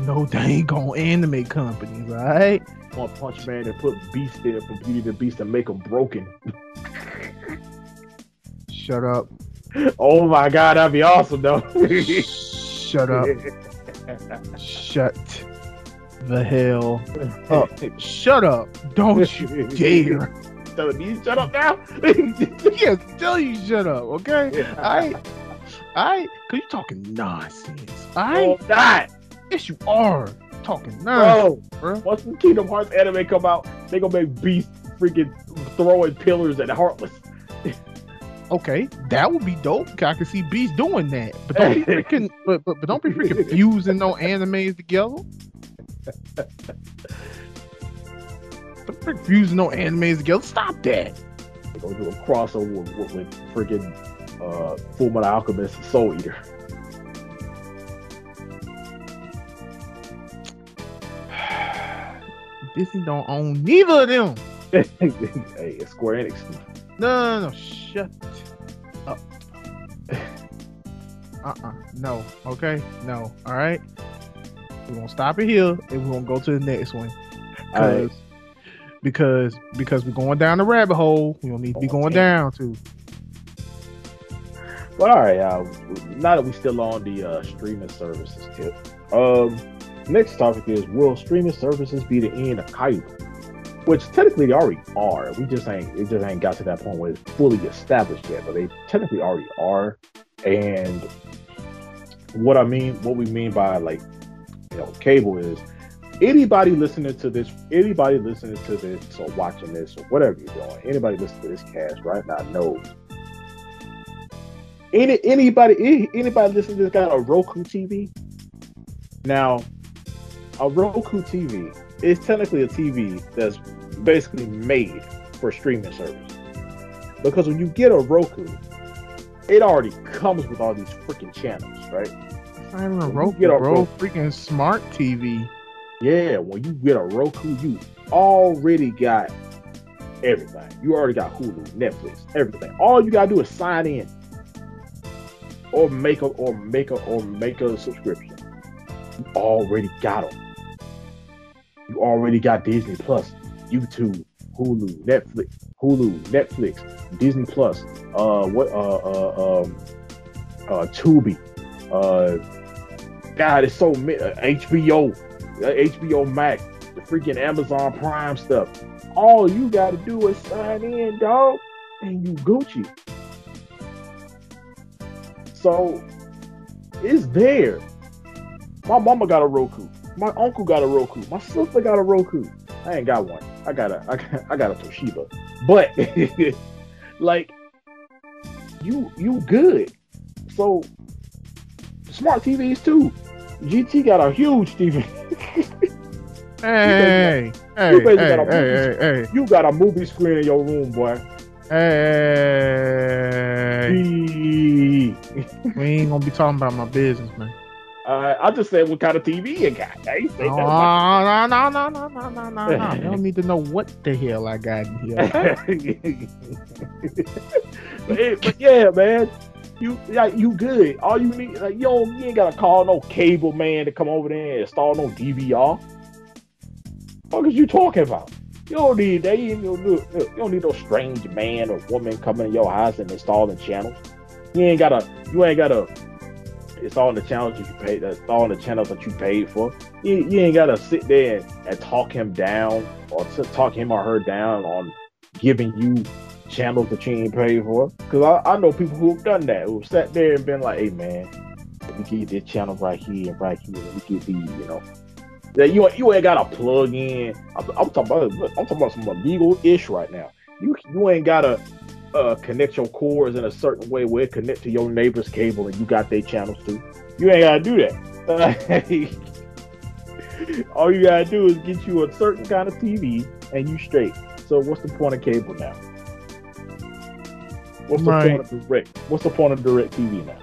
no dang on anime companies, all right? One Punch Man and put Beast there for Beauty the Beast and make them broken. Shut up. Oh my God, that'd be awesome though. Shut up. Shut the hell up. Shut up. Don't you dare. Tell you shut up now? Yes, tell you shut up, okay? Yeah. I, I, cause you talking nonsense. I not. Yes, you are talking nonsense. Bro, bro. Once the Kingdom Hearts anime come out, they gonna make Beast freaking throwing pillars at Heartless. Okay, that would be dope. I can see Beast doing that, but don't be freaking, but, but, but don't be freaking fusing no animes together. Don't be fusing no animes together. Stop that. They're gonna do a crossover with, with, with freaking uh, Fullmetal Alchemist and Soul Eater. Disney don't own neither of them. Hey, it's Square Enix. No, no, no, shut up. Uh-uh, no, okay, no, all right? We're going to stop it here, and we're going to go to the next one. Right. Because because we're going down the rabbit hole we don't need to be going down to. Well, all right, uh, now that we're still on the uh, streaming services tip, um, next topic is, will streaming services be the end of Kaiba? Which technically they already are. We just ain't it just ain't got to that point where it's fully established yet, but they technically already are. And what I mean, what we mean by like, you know, cable is anybody listening to this, anybody listening to this or watching this or whatever you're doing, anybody listening to this cast right now knows. Any anybody any, anybody listening to this got a Roku T V? Now, a Roku T V. It's technically a T V that's basically made for streaming service. Because when you get a Roku, it already comes with all these freaking channels, right? It's not even a Roku, get a bro. Roku, freaking smart T V. Yeah, when you get a Roku, you already got everything. You already got Hulu, Netflix, everything. All you gotta do is sign in, or make a or make a or make a subscription. You already got them. You already got Disney Plus, YouTube, Hulu, Netflix, Hulu, Netflix, Disney Plus, uh, what, uh, uh, um, uh, Tubi, uh, God, it's so many, uh, H B O, uh, H B O Max, the freaking Amazon Prime stuff. All you gotta do is sign in, dog, and you Gucci. So it's there. My mama got a Roku. My uncle got a Roku. My sister got a Roku. I ain't got one. I got a I got, I got a Toshiba. But like you you good. So smart T Vs too. G T got a huge T V. Hey, you hey, hey, got a hey, hey, hey. You got a movie screen in your room, boy. Hey. We ain't gonna be talking about my business, man. Uh, I just said what kind of T V you got. I ain't say no, no, no, no, no, no, no, no, no. I don't need to know what the hell I got in here. but, it, but yeah, man, you like you good. All you need, like, yo, you ain't gotta call no cable man to come over there and install no D V R. What is you talking about? You don't need that. You don't need, you don't need no strange man or woman coming in your house and installing channels. You ain't gotta. You ain't gotta. It's all the channels that you pay. That's all the channels that you paid for. You, you ain't gotta sit there and, and talk him down or to talk him or her down on giving you channels that you ain't paid for. Because I, I know people who've done that, who've sat there and been like, "Hey man, let me give you this channel right here and right here. Let me give these, you know." That you you ain't gotta plug in. I'm, I'm talking about I'm talking about some illegal ish right now. You you ain't gotta. Uh, connect your cords in a certain way where it connect to your neighbor's cable and you got their channels too. You ain't gotta do that. All you gotta do is get you a certain kind of T V and you straight. So what's the point of cable now? What's the right. point of direct? What's the point of direct T V now?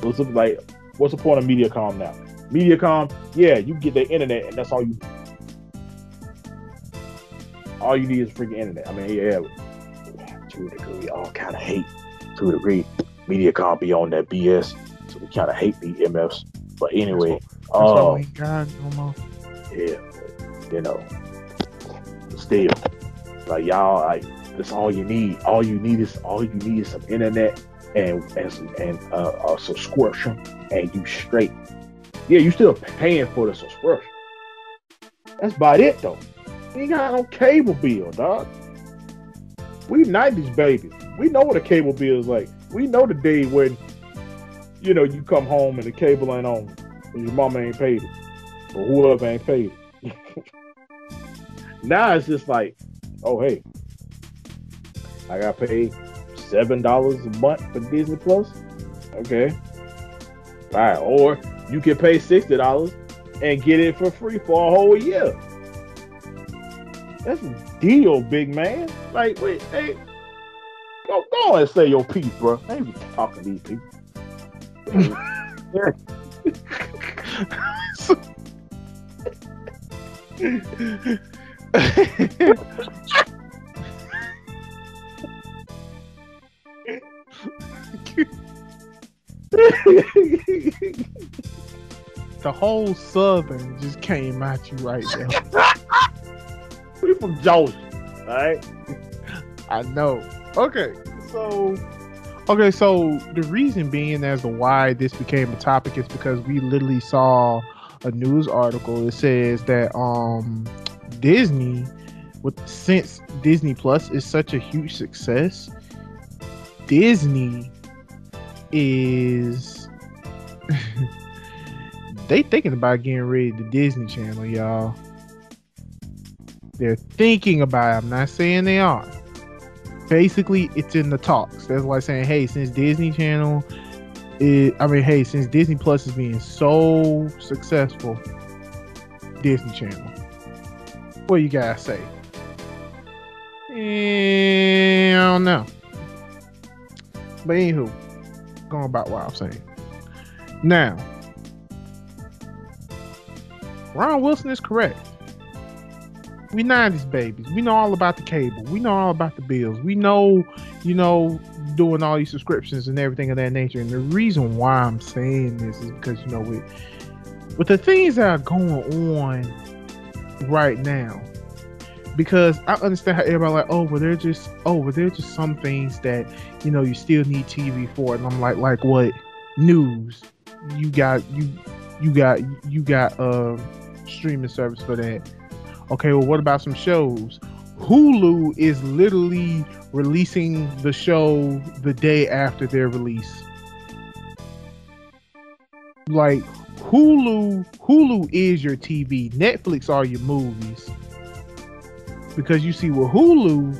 What's the, like, what's the point of MediaCom now? MediaCom, yeah, you get the internet and that's all you. All you need is freaking internet. I mean, yeah, to a degree, we all kind of hate. To a degree, MediaCom be on that B S, so we kind of hate the M Fs. But anyway, oh um, yeah, you know, still, like y'all, like that's all you need. All you need is all you need is some internet and and some, and uh, a subscription, and you straight. Yeah, you still paying for the subscription. That's about it, though. You ain't got no cable bill, dog. We nineties babies. We know what a cable bill is like. We know the day when, you know, you come home and the cable ain't on and your mama ain't paid it. Or whoever ain't paid it. Now it's just like, oh, hey, I got paid seven dollars a month for Disney Plus. Okay. All right. Or you can pay sixty dollars and get it for free for a whole year. That's a deal, big man. Like, wait, hey, go, go and say your piece, bro. I ain't even talking to these people. The whole Southern just came at you right now. We from Georgia, all right? I know. Okay, so okay, so the reason being as to why this became a topic is because we literally saw a news article that says that um Disney, with since Disney Plus is such a huge success, Disney is they thinking about getting rid of the Disney Channel, y'all. They're thinking about it. I'm not saying they are. Basically, it's in the talks. That's why I'm saying, hey, since Disney Channel, is, I mean, hey, since Disney Plus is being so successful, Disney Channel, what do you guys say? Eh, I don't know. But anywho, going about what I'm saying. Now, Ron Wilson is correct. We nineties babies. We know all about the cable. We know all about the bills. We know, you know, doing all these subscriptions and everything of that nature. And the reason why I'm saying this is because, you know, with, with the things that are going on right now, because I understand how everybody like, oh, but there's just, oh, but there's just some things that, you know, you still need T V for. And I'm like, like what? News. You got, you, you got, you got a uh, streaming service for that. Okay, well, what about some shows? Hulu is literally releasing the show the day after their release. Like, Hulu, Hulu is your T V. Netflix are your movies. Because you see, with Hulu,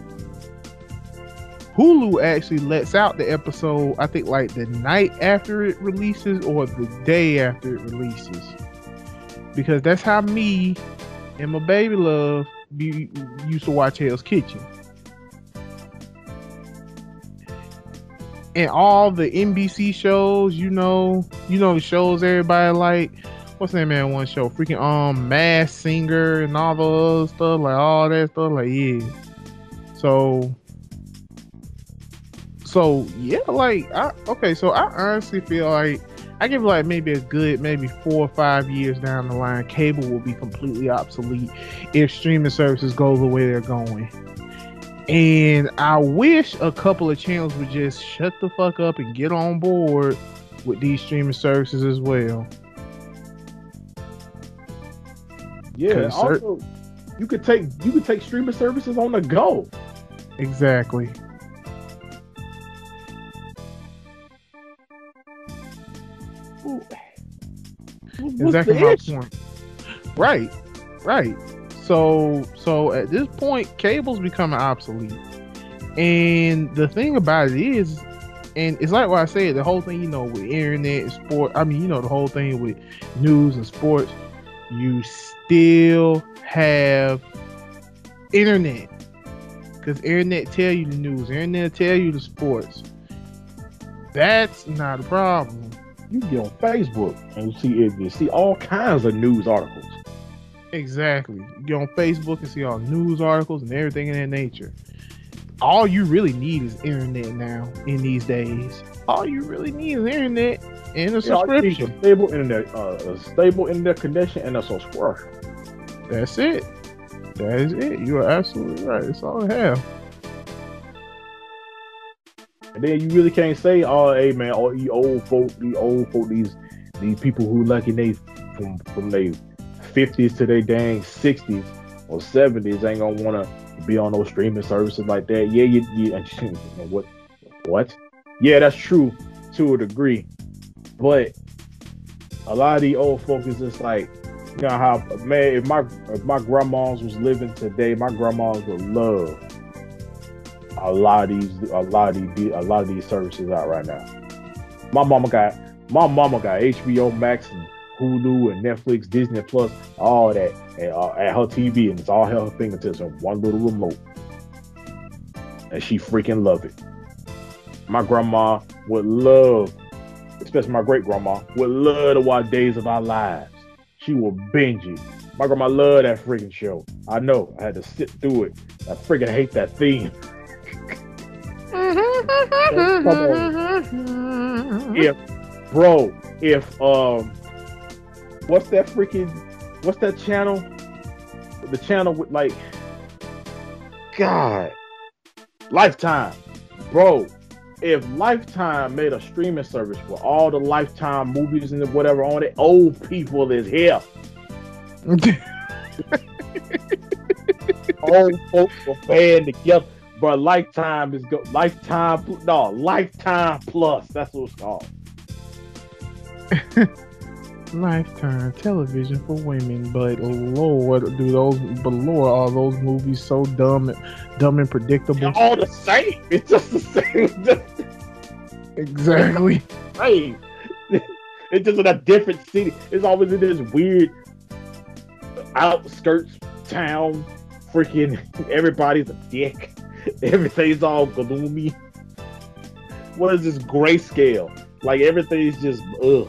Hulu actually lets out the episode, I think, like, the night after it releases or the day after it releases. Because that's how me... and my baby love be, used to watch Hell's Kitchen. and all the N B C shows, you know, you know the shows everybody like. What's that man one show? Freaking um Masked Singer and all the other stuff, like all that stuff, like yeah. So, so yeah, like I okay. So I honestly feel like I give like maybe a good maybe four or five years down the line, cable will be completely obsolete if streaming services go the way they're going. And I wish a couple of channels would just shut the fuck up and get on board with these streaming services as well. Yeah, also, you could take you could take streaming services on the go. Exactly. Ooh. What's exactly the my issue? Point. Right, right. So, so at this point, cable's becoming obsolete. And the thing about it is, and it's like what I said, the whole thing, you know, with internet and sport, I mean, you know, the whole thing with news and sports, you still have internet. Because internet tell you the news, internet tell you the sports. That's not a problem. You get on Facebook and see it, you see all kinds of news articles. Exactly. You get on Facebook and see all news articles and everything in that nature. All you really need is internet now in these days. All you really need is internet and a yeah, subscription. A stable internet, uh, a stable internet connection and a subscription. That's it. That is it. You are absolutely right. That's all I have. And then you really can't say, oh, hey man, all you old folk, the old folk, these these people who like in they from from they fifties to their dang sixties or seventies ain't gonna want to be on those streaming services like that. Yeah, you, you what, what? Yeah, that's true to a degree, but a lot of the old folk is just like, you know how man, if my if my grandmas was living today, my grandmas would love a lot of these a lot of these a lot of these services out right now. My mama got my mama got H B O Max and Hulu and Netflix, Disney Plus, all that, and uh, at her T V, and it's all at her fingertips and one little remote, and she freaking love it. My grandma would love, especially my great grandma, would love to watch Days of Our Lives. She will binge it. My grandma loved that freaking show. I know. I had to sit through it. I freaking hate that theme. Come on. If, bro, if um, what's that freaking, what's that channel? The channel with like, God, Lifetime, bro. If Lifetime made a streaming service with all the Lifetime movies and whatever on it, old people is here. Old folks will band together. But Lifetime is go Lifetime no Lifetime Plus. That's what it's called. Lifetime television for women, but Lord, do those but Lord, are those movies so dumb, dumb and predictable? They're all the same. It's just the same. Exactly. Hey, it's just in a different city. It's always in this weird outskirts town. Freaking everybody's a dick. Everything's all gloomy. What is this grayscale? Like everything's just ugh.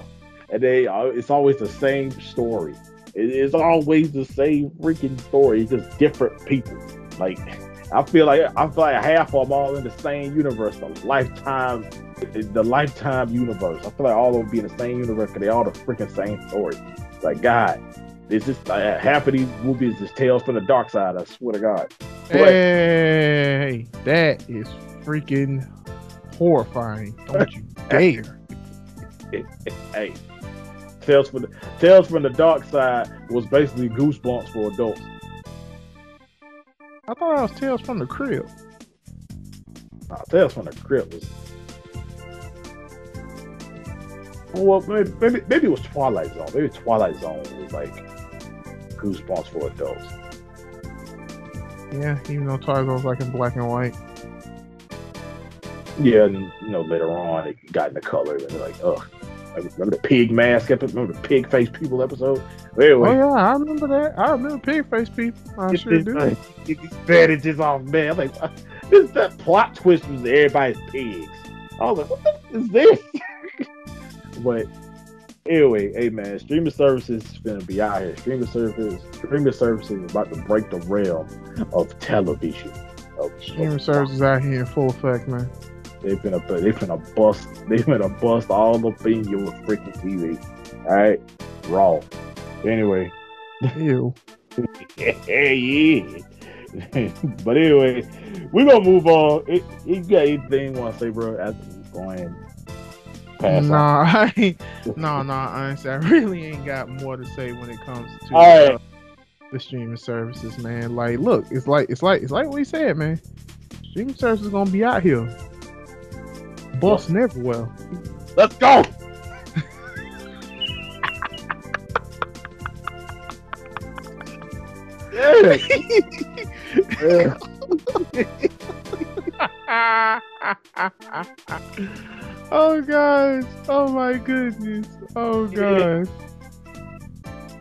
And they, it's always the same story. It, it's always the same freaking story. It's just different people. Like I feel like I feel like half of them all in the same universe. The lifetime, the lifetime universe. I feel like all of them be in the same universe because they all the freaking same story. Like God, it's just like, half of these movies is tales from the dark side. I swear to God. But, hey, that is freaking horrifying. Don't you dare. Hey. Tales from the Tales from the Dark Side was basically Goosebumps for adults. I thought it was Tales from the Crib. Nah, Tales from the Crib was. Well, maybe, maybe maybe it was Twilight Zone. Maybe Twilight Zone was like Goosebumps for adults. Yeah, even though Twilight Zone was like in black and white. Yeah, and you know later on it got into color and they're like, ugh. Remember the pig mask episode? Remember the pig face people episode? Anyway, oh yeah, I remember that. I remember pig face people. I sure this, do. Uh, these bandages off, man. I'm like, this that plot twist was everybody's pigs. I was like, what the f- is this? But anyway, hey man, streaming services is gonna be out here. Streaming services, streaming services is about to break the realm of television. Of streaming services out here in full effect, man. They finna, they finna bust, they finna bust all up in your freaking T V. All right, raw. Anyway, ew. Yeah. But anyway, we're gonna move on. It, you got anything you wanna say, bro? After we go ahead and pass nah, on. I no, no, honestly, I really ain't got more to say when it comes to right. uh, the streaming services, man. Like, look, it's like it's like it's like what he said, man. Streaming services gonna be out here, busting everywhere. Let's go. Yeah. Yeah. Oh gosh! Oh my goodness! Oh gosh!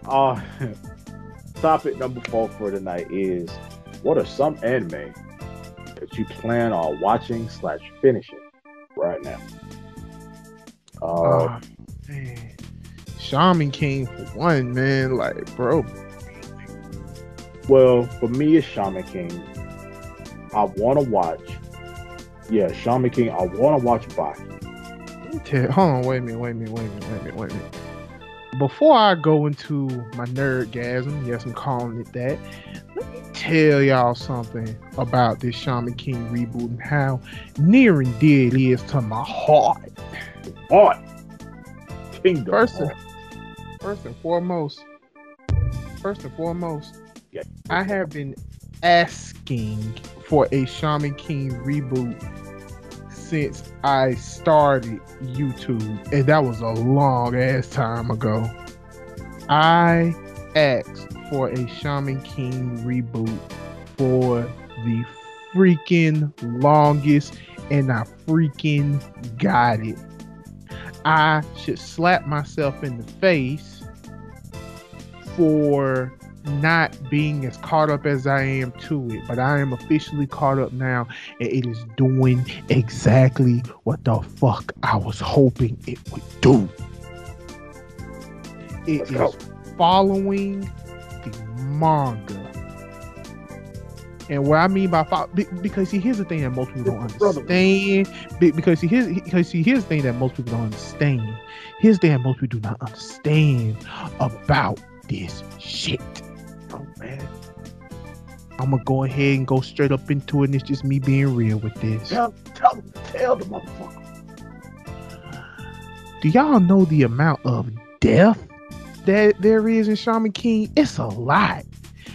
Uh, topic number four for tonight is: what are some anime that you plan on watching slash finishing right now? Uh, oh, man. Shaman King for one, man. Like, bro. Well, for me, it's Shaman King. I want to watch. Yeah, Shaman King. I want to watch Baki. Hold on, wait a minute, wait a minute, wait a minute, wait a minute, wait a minute. Before I go into my nerdgasm, yes, I'm calling it that, let me tell y'all something about this Shaman King reboot and how near and dear it is to my heart. Heart. Kingdom. First and, first and foremost, first and foremost, yeah. I have been asking for a Shaman King reboot since I started YouTube, and that was a long ass time ago. I asked for a Shaman King reboot for the freaking longest, and I freaking got it. I should slap myself in the face for not being as caught up as I am to it, but I am officially caught up now, and it is doing exactly what the fuck I was hoping it would do. It Let's is go. following the manga. And what I mean by follow, because see, here's the thing that most people don't understand. Because see, here's because see, here's the thing that most people don't understand. Here's the thing that most people do not understand about this shit. Oh man, I'm gonna go ahead and go straight up into it, and it's just me being real with this. Tell, tell, tell the motherfucker. Do y'all know the amount of death that there is in Shaman King? It's a lot.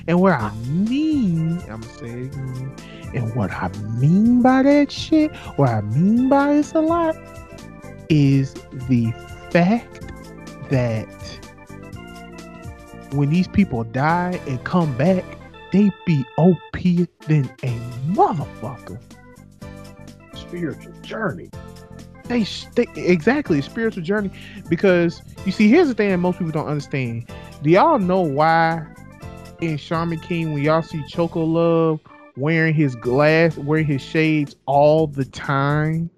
And what I mean, I'm saying, and what I mean by that shit, what I mean by it's a lot, is the fact that when these people die and come back, they be O P than a motherfucker. Spiritual journey. They, they exactly, spiritual journey. Because you see, here's the thing that most people don't understand. Do y'all know why in Shaman King, when y'all see Choco Love wearing his glass, wearing his shades all the time?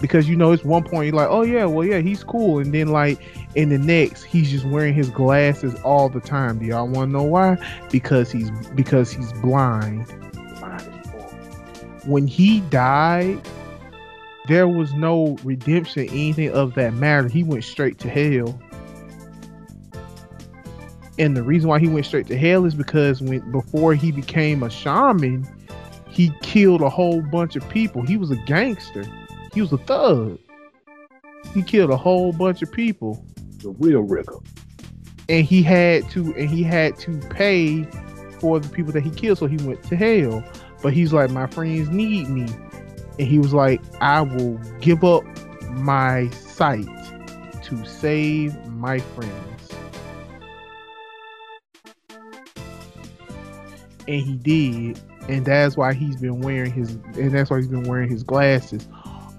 Because you know, it's one point you're like, oh yeah, well yeah, he's cool, and then like in the next, he's just wearing his glasses all the time. Do y'all want to know why? Because he's because he's blind. When he died, there was no redemption, anything of that matter. He went straight to hell. And the reason why he went straight to hell is because when before he became a shaman, he killed a whole bunch of people. He was a gangster. He was a thug. He killed a whole bunch of people. The real rigger. And he had to and he had to pay for the people that he killed, so he went to hell. But he's like, my friends need me. And he was like, I will give up my sight to save my friends. And he did. And that's why he's been wearing his and that's why he's been wearing his glasses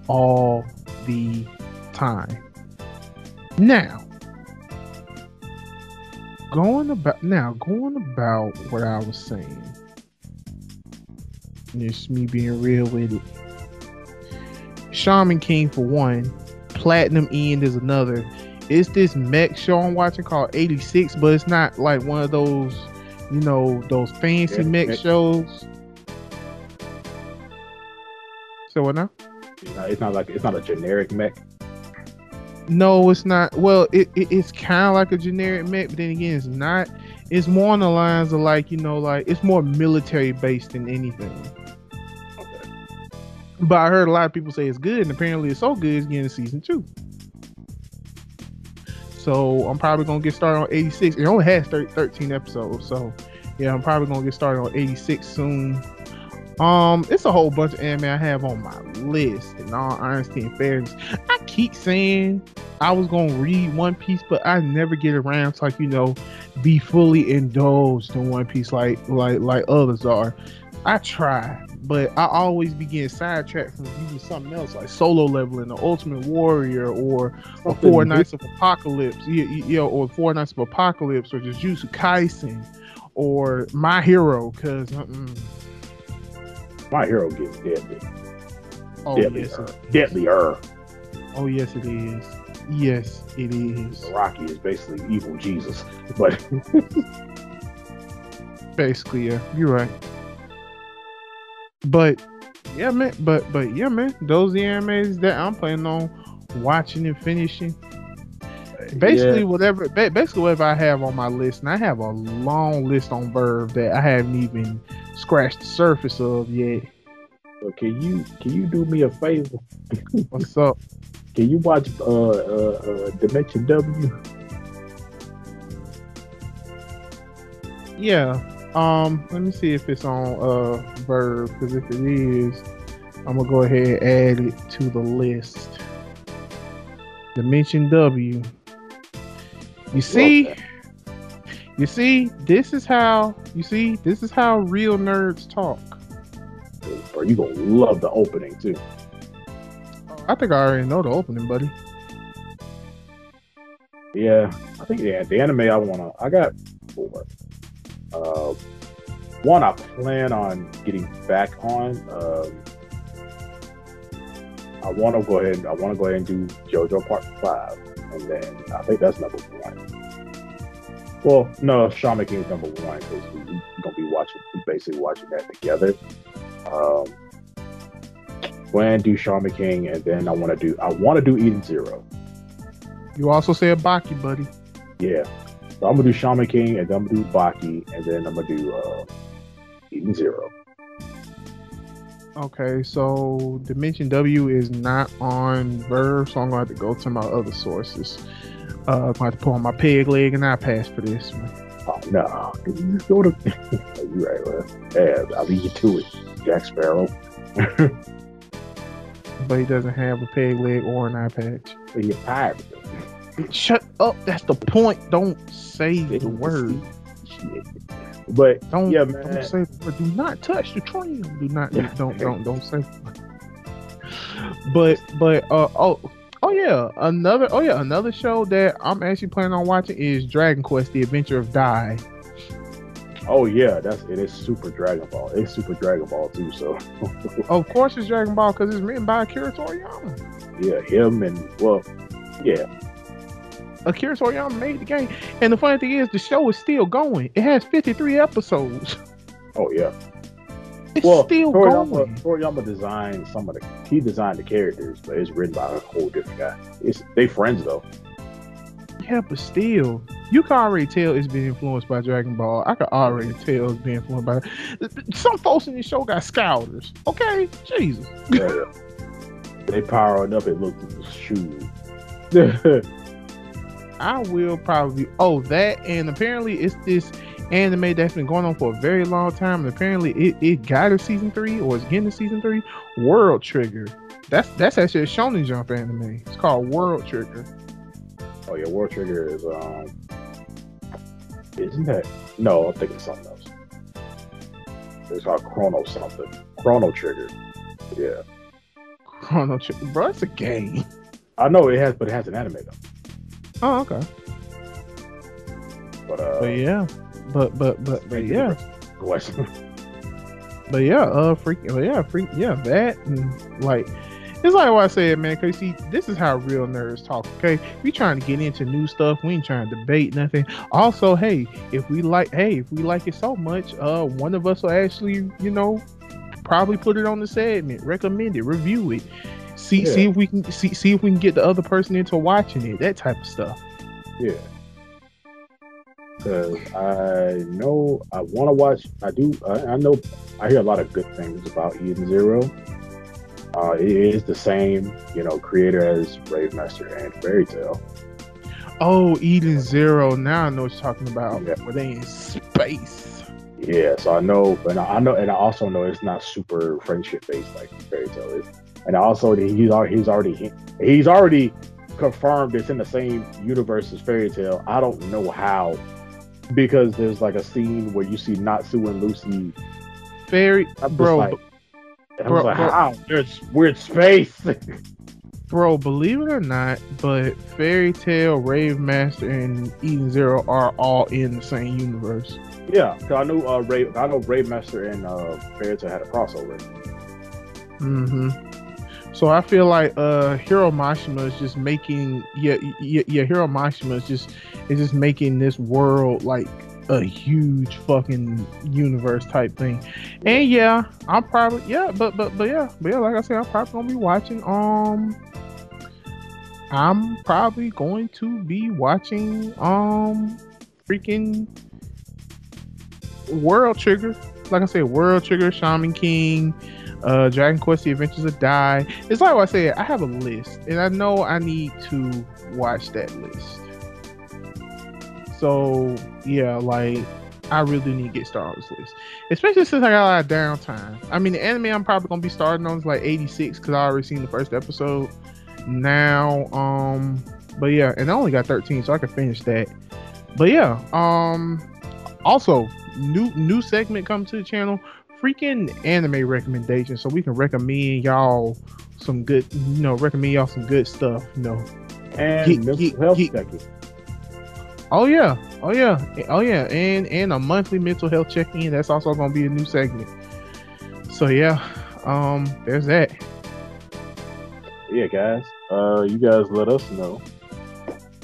all the time. Now, going about now going about what I was saying. Just me being real with it. Shaman King for one, Platinum End is another. It's this mech show I'm watching called eighty-six, but it's not like one of those, you know, those fancy yeah, mech, mech shows. So what now? No, it's not like it's not a generic mech. No, it's not. Well, it, it it's kind of like a generic mech, but then again, it's not. It's more on the lines of like, you know, like it's more military based than anything. Okay. But I heard a lot of people say it's good, and apparently it's so good it's getting a season two. So I'm probably gonna get started on eighty-six. It only has thirteen episodes, so yeah, I'm probably gonna get started on eighty-six soon. Um, it's a whole bunch of anime I have on my list, in all honesty and fairness. I keep saying I was gonna read One Piece, but I never get around to, like, you know, be fully indulged in One Piece like like like others are. I try, but I always be getting sidetracked from reading something else, like Solo Leveling, The Ultimate Warrior, or, or Four Nights of Apocalypse, yeah, yeah, or Four Nights of Apocalypse, or Jujutsu Kaisen, or My Hero, because. My Hero gets deadly. Oh, deadlier. Yes, deadlier. Oh, yes, it is. Yes, it is. Rocky is basically evil Jesus. But basically, yeah, you're right. But yeah, man. But but yeah, man. Those are the animes that I'm planning on watching and finishing. Basically, yeah. whatever. Basically, whatever I have on my list, and I have a long list on Verve that I haven't even scratched the surface of yet. So can you can you do me a favor? What's up? Can you watch uh, uh, uh, Dimension W? Yeah. Um. Let me see if it's on uh Verve, because if it is, I'm gonna go ahead and add it to the list. Dimension W. You see. Okay. You see, this is how you see. This is how real nerds talk. Bro, you gonna love the opening too. I think I already know the opening, buddy. Yeah, I think yeah. The anime I wanna, I got four. Uh, one I plan on getting back on. Um, I want to go ahead. I want to go ahead and do JoJo Part Five, and then I think that's number one. Well, no, Shaman King is number one, because we're gonna be watching, basically watching that together. Um, when do Shaman King, and then I want to do, I want to do Eden Zero. You also said Baki, buddy. Yeah, so I'm gonna do Shaman King, and then I'm gonna do Baki, and then I'm gonna do uh, Eden Zero. Okay, so Dimension W is not on Verve, so I'm gonna have to go to my other sources. Uh, I'm going to have to pull on my peg leg and I pass for this one. Oh, no. You go to. You're right, man. Yeah, I'll lead you to it, Jack Sparrow. But he doesn't have a peg leg or an eye patch. But you're tired. Shut up. That's the point. Don't say the word. Shit. But don't, yeah, man. Don't say the word. Do not touch the train. Do not. Don't, don't, don't say the word. But, but, uh, oh. Oh yeah, another oh yeah, another show that I'm actually planning on watching is Dragon Quest: The Adventure of Dai. Oh yeah, that's it is super Dragon Ball. It's super Dragon Ball too, so of course it's Dragon Ball, because it's written by Akira Toriyama. Yeah, him and well, yeah. Akira Toriyama made the game. And the funny thing is the show is still going. It has fifty-three episodes. Oh yeah. It's well, still Toriyama, going. Toriyama designed some of the he designed the characters, but it's written by a whole different guy. It's they friends though. Yeah, but still, you can already tell it's been influenced by Dragon Ball. I can already tell it's been influenced by some folks in the show got scouters. Okay, Jesus. Yeah, they powering up. It looked shoot. I will probably oh that and apparently it's this anime that's been going on for a very long time, and apparently it, it got a season three or it's getting a season three. World Trigger. That's that's actually a Shonen Jump anime. It's called World Trigger. Oh yeah, World Trigger is um isn't that no, I'm thinking something else. It's called Chrono something. Chrono Trigger. Yeah. Chrono Trigger, bro, it's a game. I know it has, but it has an anime though. Oh, okay. But uh but yeah. But but but but yeah, but yeah, uh, freak, yeah, freak, yeah, that and like It's like why I say it, man, because see, this is how real nerds talk, okay? We trying to get into new stuff. We ain't trying to debate nothing. Also, hey, if we like, hey, if we like it so much, uh, one of us will actually, you know, probably put it on the segment, recommend it, review it, see yeah. see if we can see see if we can get the other person into watching it, that type of stuff. Yeah. Because I know I want to watch. I do. I, I know. I hear a lot of good things about Eden Zero. Uh, it is the same, you know, creator as Rave Master and Fairy Tail. Oh, Eden Zero. Now I know what you're talking about. Yeah. Where they in space. Yeah. So I know, and I know, and I also know it's not super friendship based like Fairy Tail is. And also, he's already he's already he's already confirmed it's in the same universe as Fairy Tail. I don't know how. Because there's like a scene where you see Natsu and Lucy. Fairy, bro. Like, I bro, was like, bro, how? There's weird space. Bro, believe it or not, but Fairy Tail, Rave Master, and Eden Zero are all in the same universe. Yeah, because I knew uh, Rave. I know Rave Master and uh, Fairy Tail had a crossover. Mm-hmm. So I feel like uh, Hiro Mashima is just making yeah yeah, yeah Hiro Mashima is just is just making this world like a huge fucking universe type thing. And yeah, I'm probably yeah, but but but yeah, but yeah, like I said, I'm probably gonna be watching um I'm probably going to be watching um freaking World Trigger. Like I said, World Trigger, Shaman King, Uh, Dragon Quest: The Adventures of Dai. It's like what I said, I have a list, and I know I need to watch that list. So yeah, like I really need to get started on this list, especially since I got a lot of downtime. I mean, the anime I'm probably gonna be starting on is like eighty-six because I already seen the first episode. Now, um, but yeah, and I only got thirteen, so I can finish that. But yeah, um, also new new segment coming to the channel. Freaking anime recommendations, so we can recommend y'all some good, you know, recommend y'all some good stuff, you know. And get, mental get, health get. check-in. Oh yeah, oh yeah, oh yeah, and and a monthly mental health check-in. That's also going to be a new segment. So yeah, um, there's that. Yeah, guys, uh, you guys let us know.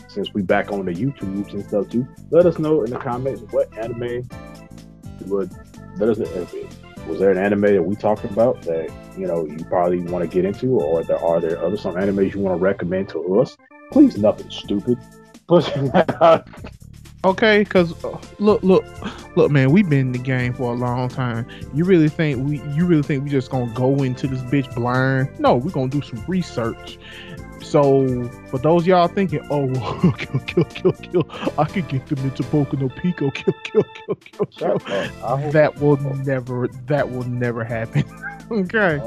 Since we back on the YouTubes and stuff too, let us know in the comments what anime would. Let us know. Was there an anime that we talked about that, you know, you probably want to get into, or there are there other some animes you want to recommend to us? Please, nothing stupid. Okay, because uh, look, look, look, man, we've been in the game for a long time. You really think we? You really think we just gonna go into this bitch blind? No, we're gonna do some research. So for those of y'all thinking, oh, kill, kill, kill, kill, I could get them into Boku no Pico, kill, kill, kill, kill, kill. That, that will never, that will never happen. Okay.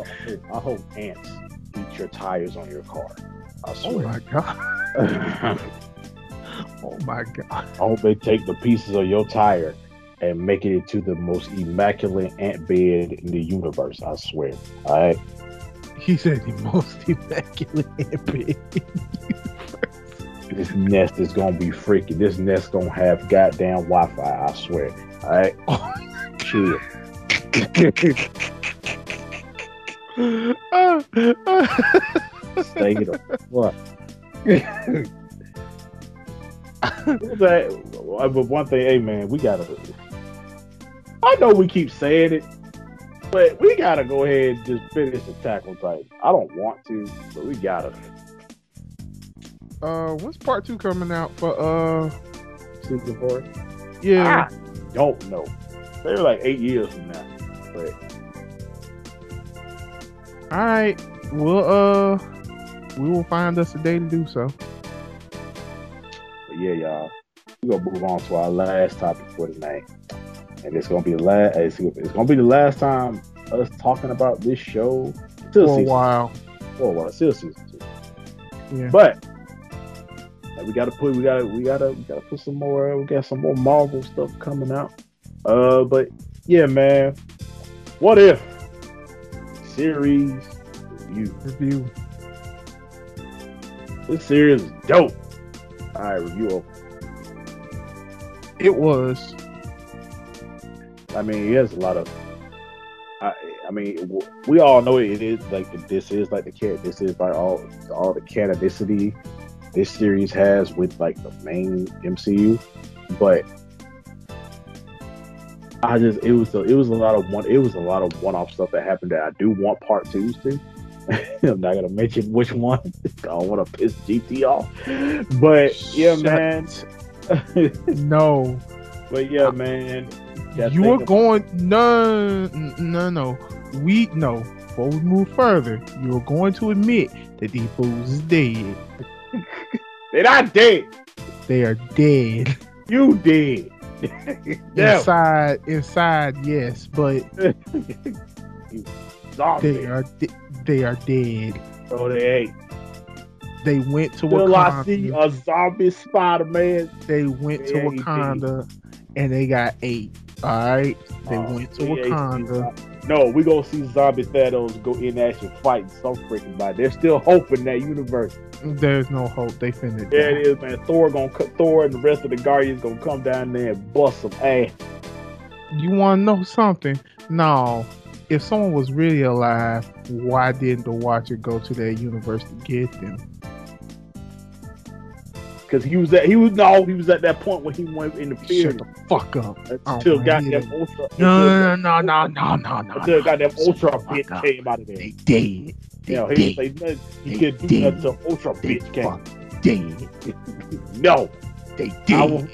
I hope ants eat your tires on your car. I swear. Oh my god. Oh my god. I hope they take the pieces of your tire and make it into the most immaculate ant bed in the universe. I swear. All right. He said the most immaculate ant. This nest is gonna be freaky. This nest's gonna have goddamn Wi-Fi, I swear. Alright? Oh, chill. Stay the fuck. But one thing, hey man, we gotta I know we keep saying it. But we gotta go ahead and just finish Attack on Titan. I don't want to, but we gotta. Uh, when's part two coming out for uh season four? Yeah, I don't know. They're like eight years from now. But all right, we'll uh, we will find us a day to do so. But yeah, y'all, we're gonna move on to our last topic for tonight. And it's gonna be the last. It's, it's gonna be the last time us talking about this show for a while. For a while, still season two. Yeah. But we gotta put. We gotta. We gotta. We gotta put some more. We got some more Marvel stuff coming out. Uh, but yeah, man. What If series review? Review. This series is dope. All right, review over. It was. I mean, he has a lot of I, I mean, we all know it is like this is like the cat. This is like all all the canonicity this series has with like the main M C U, but I just it was a, it was a lot of one it was a lot of one off stuff that happened that I do want part twos to. I'm not gonna mention which one. I don't want to piss G T off, but yeah, Shut man. No, but yeah, man. You were going no, no, no. We no. Before we move further, you are going to admit that these fools is dead. They're not dead. They are dead. You dead. inside, inside, yes, but they are. De- They are dead. Oh, they ain't. They went to Wakanda. Will I see a zombie Spider-Man? They went they to Wakanda dead. And they got ate. All right? They uh, went to Wakanda. No, we going to see zombie Thanos go in action fighting some freaking body. There's still hope in that universe. There's no hope. They finna die. Yeah, it is, man. Thor, gonna, Thor and the rest of the Guardians going to come down there and bust some ass. You want to know something? No. If someone was really alive, why didn't the Watcher go to that universe to get them? Because he was at he was no he was at that point when he went in the field. Shut the fuck up! Until oh, got that ultra. No no no no no no. Until no, got that no, ultra bitch up. Came out of there. They dead. They no, he dead. Say he could do dead. Nothing until ultra they bitch came. Dead. No, they dead. I will,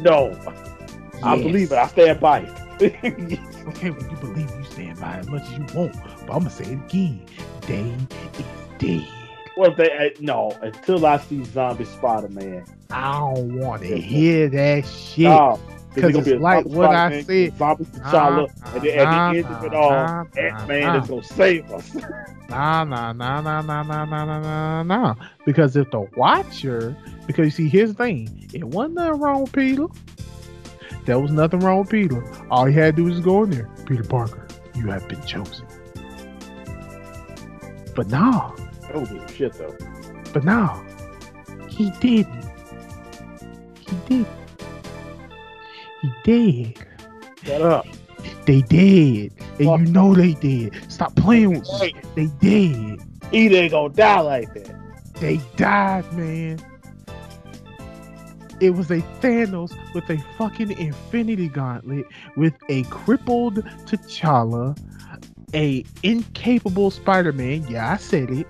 no, yes. I believe it. I stand by it. Okay, when you believe it, you stand by it as much as you want. But I'm gonna say it again. They is dead. Well, they uh, no. Until I see zombie Spider-Man, I don't want to hear that shit. Nah, because it's, it's like what Spider-Man, I said. Zombie T'Challa, nah, nah, and then at the end nah, of it all, nah, that man nah. is gonna save us. nah, nah, nah, nah, nah, nah, nah, nah, nah. Because if the Watcher, because you see, here's the thing. It wasn't nothing wrong with Peter. There was nothing wrong with Peter. All he had to do was go in there. Peter Parker, you have been chosen. But nah. That would be shit though. But nah. He didn't. He didn't. He did. Shut up. They did. And Fuck. You know they did. Stop playing with me. They did. He didn't gonna die like that. They died, man. It was a Thanos with a fucking infinity gauntlet, with a crippled T'Challa, a incapable Spider-Man, yeah, I said it,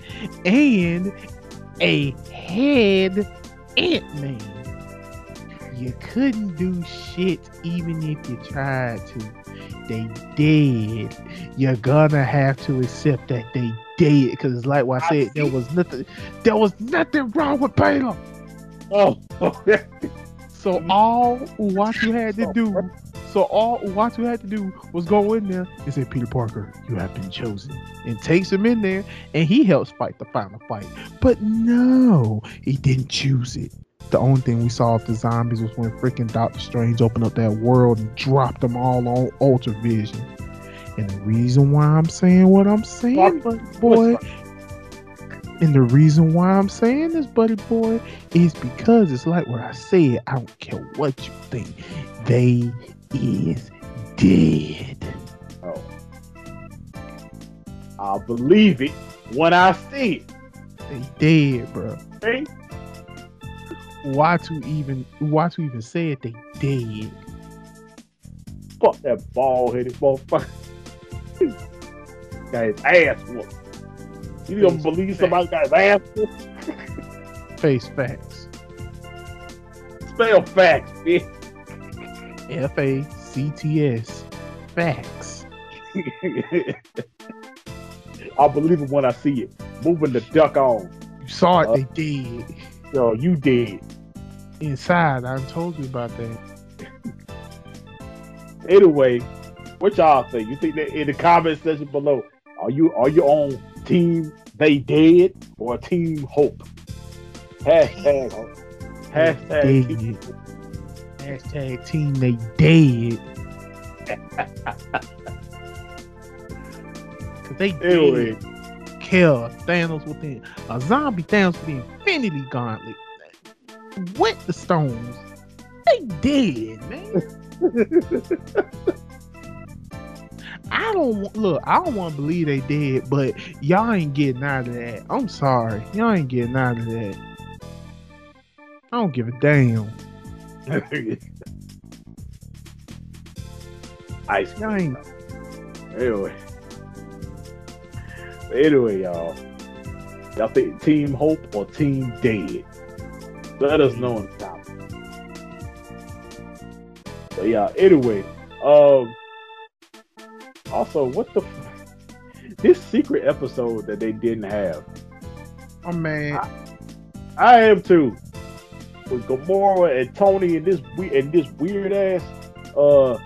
and a head Ant-Man. You couldn't do shit even if you tried to. They did. You're gonna have to accept that they did, because it's like what I said, I there was nothing there was nothing wrong with Peter. Oh, okay. So all Uatu had to do, so all Uatu had to do was go in there and say, "Peter Parker, you have been chosen," and takes him in there, and he helps fight the final fight. But no, he didn't choose it. The only thing we saw of the zombies was when freaking Doctor Strange opened up that world and dropped them all on Ultra Vision. And the reason why I'm saying what I'm saying, boy. And the reason why I'm saying this, buddy boy, is because it's like what I said. I don't care what you think. They is dead. Oh. I believe it when I see it. They dead, bro. Hey. Why to even why to even say it? They dead. Fuck that bald-headed motherfucker. Got his ass whooped. You don't believe somebody got his ass whooped? Face facts. Spell facts, bitch. F A C T S. Facts. I believe it when I see it. Moving the duck on. You saw it, uh, they did. Yo, you did. Inside, I told you about that. Anyway, what y'all think? You think that in the comment section below, are you are you on team they dead or team hope? Hashtag hope. Hashtag team. Hashtag team they dead. Cause they anyway. Dead. Kill Thanos within a zombie Thanos with the infinity gauntlet. With the stones. They dead, man. I don't look. I don't want to believe they did, but y'all ain't getting out of that. I'm sorry, y'all ain't getting out of that. I don't give a damn. Ice y'all ain't. Anyway, anyway, y'all. Y'all think Team Hope or Team Dead? Let us know in the comments. But yeah, anyway, um. Also, what the f- this secret episode that they didn't have? Oh man, I, I am too. With Gamora and Tony and this we- and this weird ass uh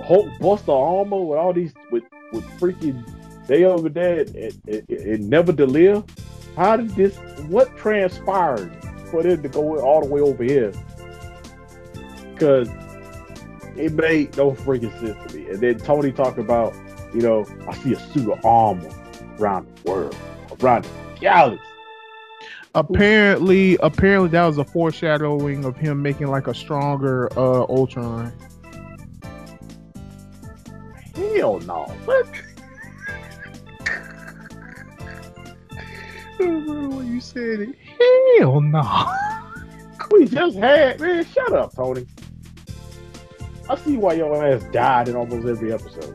Hulkbuster armor with all these with with freaking they over there and, and, and never to live. How did this? What transpired for them to go all the way over here? Because it made no freaking sense to me. And then Tony talked about, you know, I see a suit of armor around the world, around the galaxy. Apparently, apparently that was a foreshadowing of him making like a stronger uh, Ultron. Hell no! What? When you said it, hell no! We just had man. Shut up, Tony. I see why your ass died in almost every episode.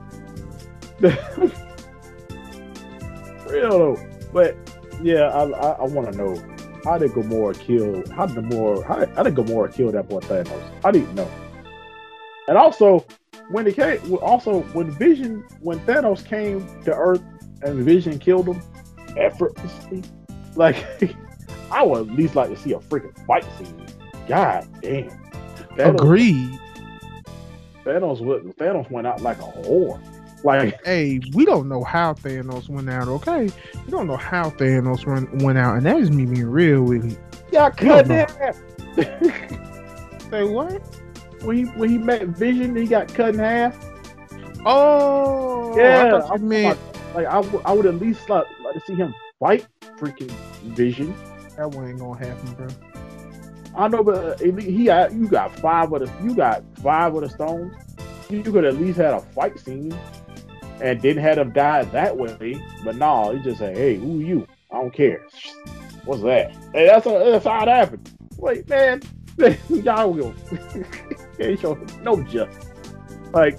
Real though, but yeah, I I, I want to know how did Gamora kill? How did Gamora? How, how did Gamora kill that boy Thanos? I didn't know. And also, when it came, also when Vision, when Thanos came to Earth and Vision killed him effortlessly, like I would at least like to see a freaking fight scene. God damn. Thanos, agreed. Thanos Thanos went out like a whore. Like, hey, we don't know how Thanos went out, okay? We don't know how Thanos run, went out, and that is me being real with you. Y'all cut that. Say what? When he when he met Vision, he got cut in half. Oh, yeah. I, I meant like, like I, w- I would at least like, like to see him fight freaking Vision. That one ain't gonna happen, bro. I know, but uh, he got, you got five of the you got five of the stones. You could at least had a fight scene, and didn't have him die that way. But no, he just said, "Hey, who are you? I don't care. What's that?" Hey, that's a, that's how it happened. Wait, man, y'all will ain't showing no justice. Like,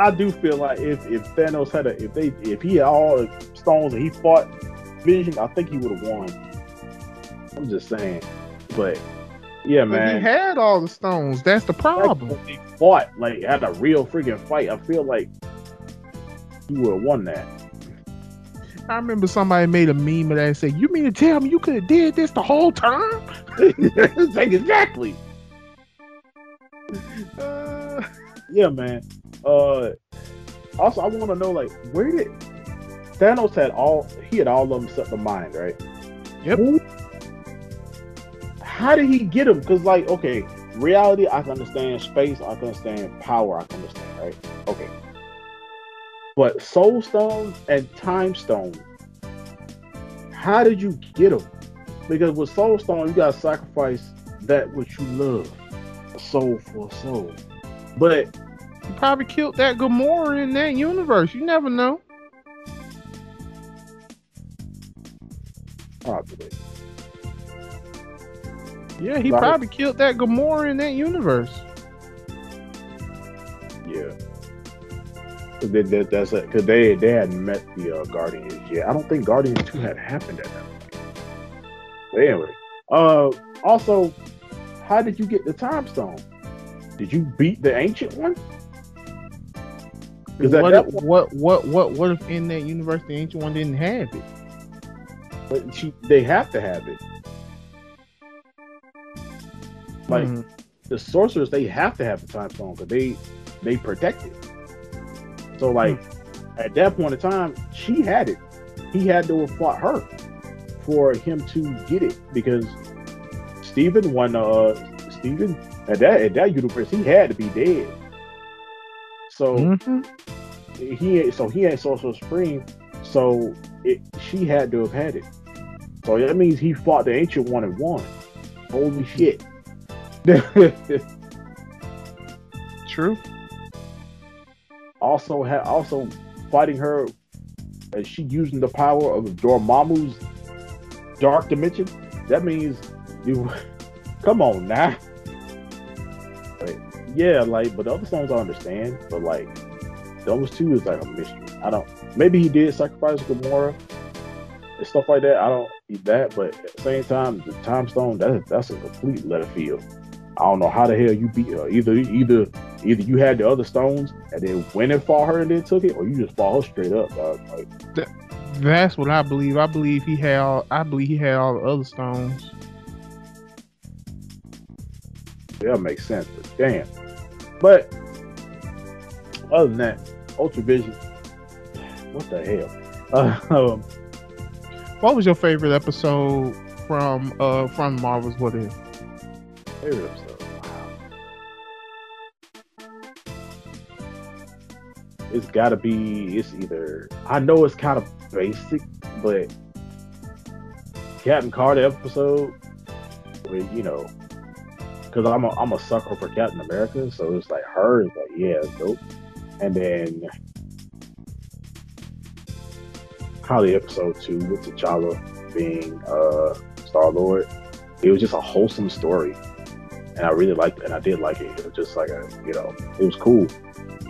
I do feel like if, if Thanos had a if they if he had all the stones and he fought Vision, I think he would have won. I'm just saying, but yeah, but man, he had all the stones. That's the problem. Like, he fought like had a real freaking fight. I feel like he would have won that. I remember somebody made a meme of that and said, "You mean to tell me you could have did this the whole time?" Like, exactly. Uh, yeah, man. Uh, also, I want to know, like, where did Thanos had all? He had all of them set the mind, right? Yep. Who? How did he get him? Because, like, okay, reality, I can understand. Space, I can understand. Power, I can understand, right? Okay. But Soul Stone and Time Stone, how did you get them? Because with Soul Stone, you got to sacrifice that which you love. A soul for a soul. But you probably killed that Gamora in that universe. You never know. Probably. Yeah, he like, probably killed that Gamora in that universe. Yeah. That, that, that's it. Because they, they hadn't met the uh, Guardians yet. I don't think Guardians two had happened at that point. But anyway. Uh, also, how did you get the Time Stone? Did you beat the Ancient One? What, that, that one? What, what, what, what if in that universe the Ancient One didn't have it? But she, they have to have it. Like, mm-hmm. The sorcerers, they have to have the Time Stone because they they protect it. So, like, mm-hmm. At that point in time, she had it. He had to have fought her for him to get it because Stephen won. Uh, Stephen at that at that universe, he had to be dead. So mm-hmm. he so he had Sorcerer Supreme. So it, she had to have had it. So that means he fought the Ancient One and won. Holy shit. True. also ha- also fighting her as she using the power of Dormammu's dark dimension. That means you come on now. Like, yeah, like, but the other songs I understand, but like those two is like a mystery. I don't, maybe he did sacrifice Gamora and stuff like that. I don't eat that, but at the same time, the Time Stone, that, that's a complete letter field. I don't know how the hell you beat her. Either either either you had the other stones and then went and fought her and then took it, or you just fought her straight up. Dog. Like, that, that's what I believe. I believe he had all, I believe he had all the other stones. That makes sense, but damn. But other than that, Ultra Vision, what the hell? Uh, um, what was your favorite episode from uh from Marvel's What If? Favorite episode? Wow. It's gotta be. It's either. I know it's kind of basic, but Captain Carter episode. Where, you know, because I'm a I'm a sucker for Captain America, so it's like her is like, yeah, it's dope. And then probably episode two with T'Challa being uh, Star Lord. It was just a wholesome story, and I really liked it. And I did like it. It was just like a, you know, it was cool.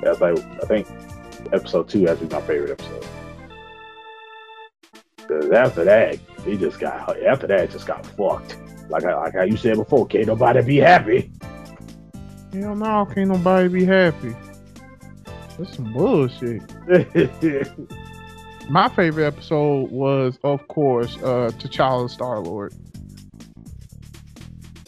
That's like, I think episode two actually my favorite episode. Because after that, it just got after that it just got fucked. Like I, like how you said before, can't nobody be happy. Hell no, can't nobody be happy. That's some bullshit. My favorite episode was, of course, uh, T'Challa Star-Lord.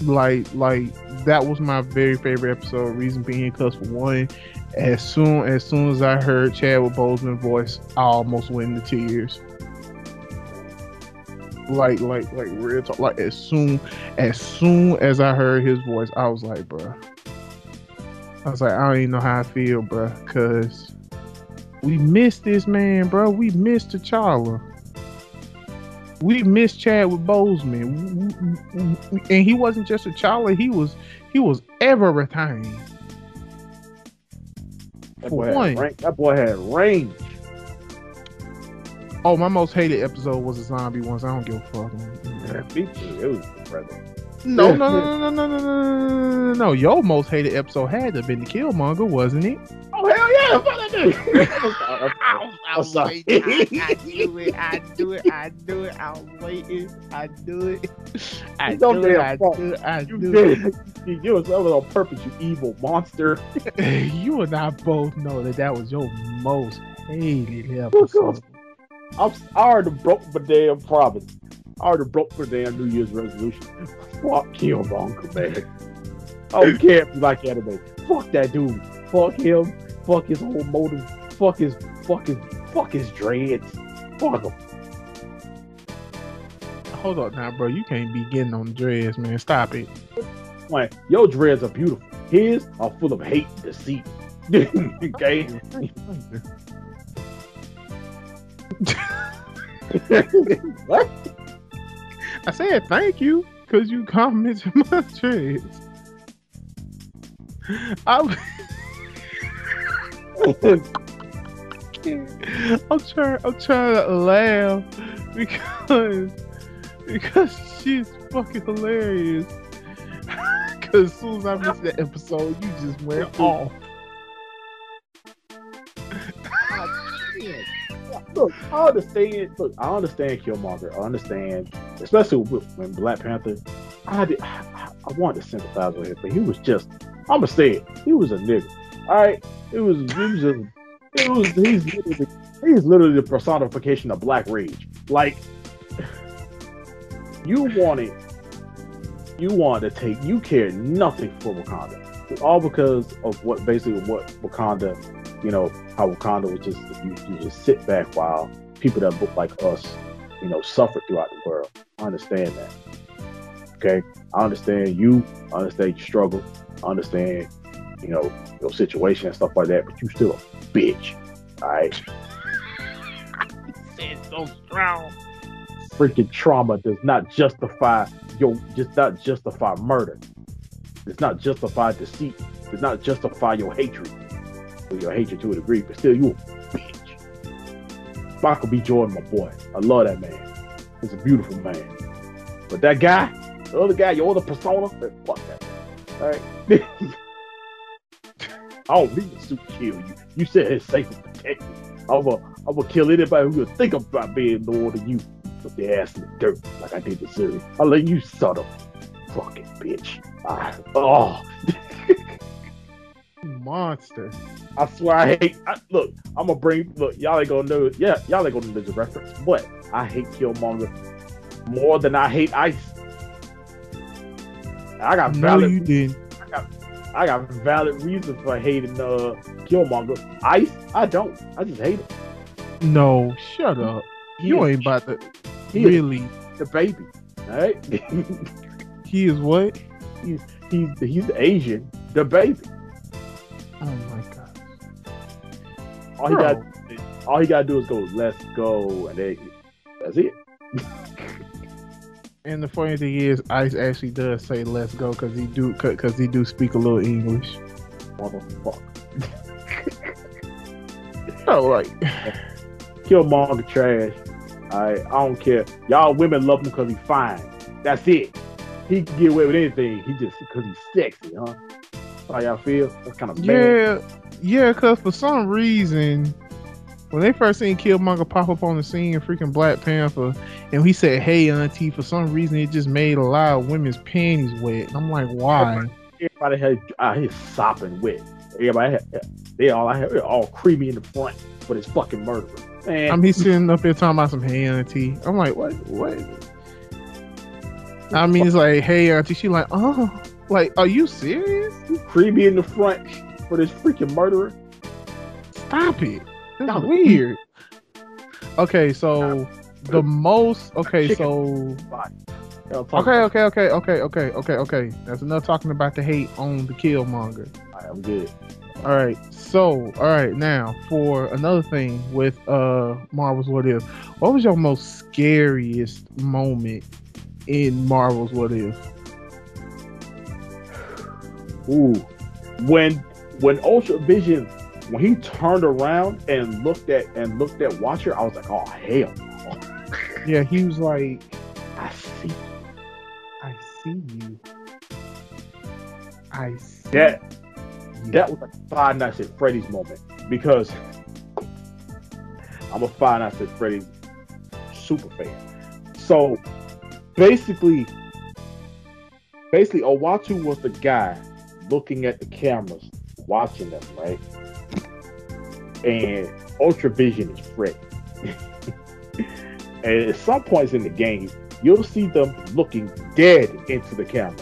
Like, like that was my very favorite episode. Reason being, because for one, as soon as soon as I heard Chadwick Boseman's voice, I almost went into tears. Like, like, like real talk. Like as soon as soon as I heard his voice, I was like, bruh. I was like, I don't even know how I feel, bruh, because we missed this man, bro. We missed T'Challa. We missed Chadwick Boseman. And he wasn't just T'Challa. He was he was everything. That boy, one. Had, that boy had range. Oh, my most hated episode was the zombie ones. I don't give a fuck. Yeah, it was incredible. No, no, no, no, no, no, no, no, no. Your most hated episode had to have been the Killmonger, wasn't it? Oh, hell yeah. Fuck that dude. I was waiting. I do it. I do it. I do it. I was waiting. I do it. I do it. I do it. I do it. You was on purpose, you evil monster. You and I both know that that was your most hated episode. I'm, I already broke my damn promise. I already broke for damn New Year's resolution. Fuck Killmonger, man. I don't care if you like anime. Fuck that dude. Fuck him. Fuck his whole motive. Fuck his fucking fuck his dreads. Fuck him. Hold on now, bro. You can't be getting on dreads, man. Stop it. Man, your dreads are beautiful. His are full of hate and deceit. Okay. What? I said thank you because you commented my dreads. I'm, I'm trying. I'm trying to laugh because because she's fucking hilarious. Because as soon as I missed that episode, you just went off. Look, I understand. Look, I understand Killmonger. I understand, especially with, when Black Panther. I, did, I I wanted to sympathize with him, but he was just. I'm gonna say it. He was a nigga. All right. It was. It was. A, it was he's literally, he's literally the personification of Black rage. Like you wanted. You wanted to take. You cared nothing for Wakanda. It's all because of what basically what Wakanda. You know, how Wakanda was just, you, you just sit back while people that look like us, you know, suffer throughout the world. I understand that. Okay? I understand you. I understand your struggle. I understand, you know, your situation and stuff like that, but you still a bitch. All right? You said so strong. Freaking trauma does not justify, your, just not justify murder. Does not justify deceit. Does not justify your hatred. you. I hate you to a degree, but still, you a bitch. Michael B. Jordan, my boy. I love that man. He's a beautiful man. But that guy, the other guy, your other persona, fuck that. All right. I don't need to kill you. You said it's safe and protected. I'm going to kill anybody who gonna think about being loyal to you. Put their ass in the dirt like I did to Siri. I'll let you son of a fucking bitch. I, oh. Monster. I swear I hate. I, look, I'm going to bring. Look, y'all ain't going to know. Yeah, y'all ain't going to know the reference. But I hate Killmonger more than I hate Ice. I got valid. No, you didn't. I got, I got valid reasons for hating uh, Killmonger. Ice, I don't. I just hate him. No, shut up. He you is, ain't about to. He really, the baby. All right. He is what? He's he's he's Asian. The baby. Oh my god. All he got, all he got to do is go. Let's go, and then, that's it. And the funny thing is, Ice actually does say "let's go" because he do because he do speak a little English. Motherfucker. No, like Killmonger trash. I I don't care. Y'all women love him because he's fine. That's it. He can get away with anything. He just because he's sexy, huh? That's how y'all feel? That's kind of bad. Yeah, yeah. Because for some reason, when they first seen Killmonger pop up on the scene in freaking Black Panther, and he said, "Hey, auntie," for some reason it just made a lot of women's panties wet. And I'm like, why? Everybody had out here sopping wet. Everybody, had, they all out here all creamy in the front for this fucking murderer. Man. I'm he's sitting up there talking about some hey auntie. I'm like, what? What? I mean, it's like hey auntie. She like, oh, like, are you serious? You creamy in the front for this freaking murderer? Stop it. That's weird. Okay, so the most. Okay, so. Okay, okay, okay, okay, okay, okay, okay. That's enough talking about the hate on the Killmonger. All right, I'm good. All right, so all right now for another thing with uh Marvel's What If. What was your most scariest moment in Marvel's What If? Ooh, when when Ultra Vision. When he turned around and looked at and looked at Watcher, I was like, "Oh hell!" Yeah, he was like, "I see you, I see you, I see." That you. That was like Five Nights at Freddy's moment because I'm a Five Nights at Freddy's super fan. So basically, basically, Owatu was the guy looking at the cameras, watching them, right? And Ultra Vision is Freddy. And at some points in the game, you'll see them looking dead into the camera.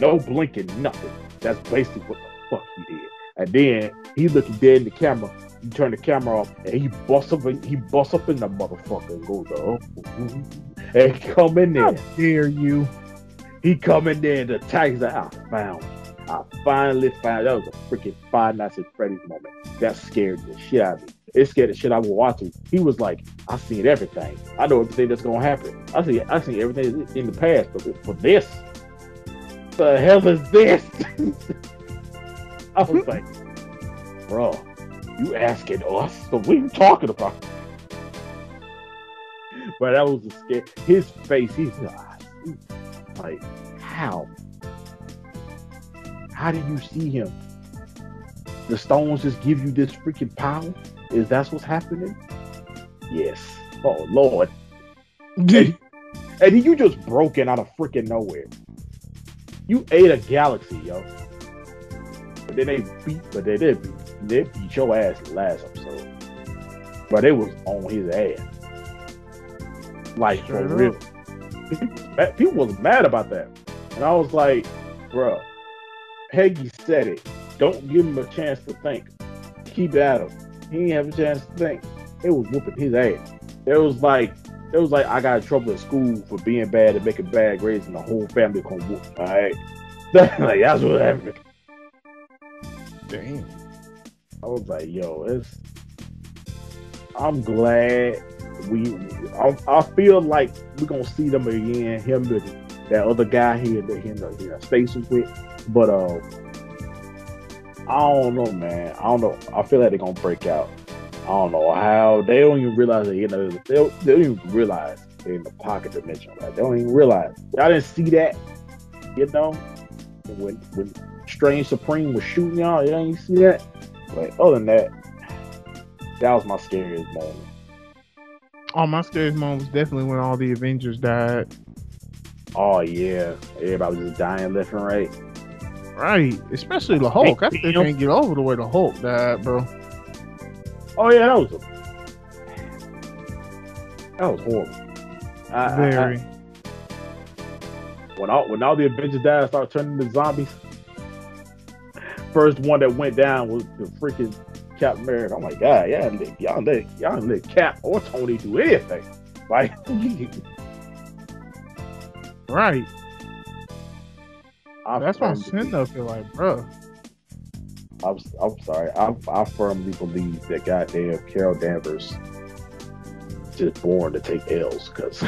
No blinking, nothing. That's basically what the fuck he did. And then he looking dead in the camera. You turn the camera off, and he busts up. In, he busts up in the motherfucker and goes up and come in there. How dare you? He come in there and the tiger's like, I found you. I finally found that was a freaking Five Nights at Freddy's moment. That scared the shit out of me. It scared the shit out of Watson. He was like, I seen everything. I know everything that's gonna happen. I see I seen everything in the past, but for this, the hell is this? I was like, bro, you asking us? So what are you talking about? But that was a scare. His face, he's like, how? How do you see him? The stones just give you this freaking power? Is that what's happening? Yes. Oh, Lord. And, and you just broke in out of freaking nowhere. You ate a galaxy, yo. But then they beat, but they did beat, they beat your ass in the last episode. But it was on his ass. Like, for real. People was mad about that. And I was like, bruh. Peggy said it. Don't give him a chance to think. Keep at him. He ain't have a chance to think. It was whooping his ass. It was like, it was like I got in trouble at school for being bad and making bad grades, and the whole family gonna whoop. All right, like that's what happened. Damn. I was like, yo, it's. I'm glad we. I, I feel like we're gonna see them again. Him and that other guy here that he in the, you know, space was with. But uh, I don't know, man. I don't know. I feel like they're gonna break out. I don't know how. They don't even realize they, you know, they don't, they don't even realize they're in the pocket dimension. Like they don't even realize. Y'all didn't see that, you know? When when Strange Supreme was shooting y'all, you didn't even see that. But other than that, that was my scariest moment. Oh, my scariest moment was definitely when all the Avengers died. Oh yeah, everybody was just dying left and right. Right, especially the Hulk. I still can't get over the way the Hulk died, bro. Oh yeah, that was a... that was horrible. I, Very. I, I... When all when all the Avengers died, I started turning into zombies. First one that went down was the freaking Captain America. I'm like, God, yeah, y'all let y'all let Cap or Tony do anything, like. Right. I That's what I'm sitting up here like, bro. I'm, I'm sorry. I, I firmly believe that goddamn Carol Danvers just born to take L's, because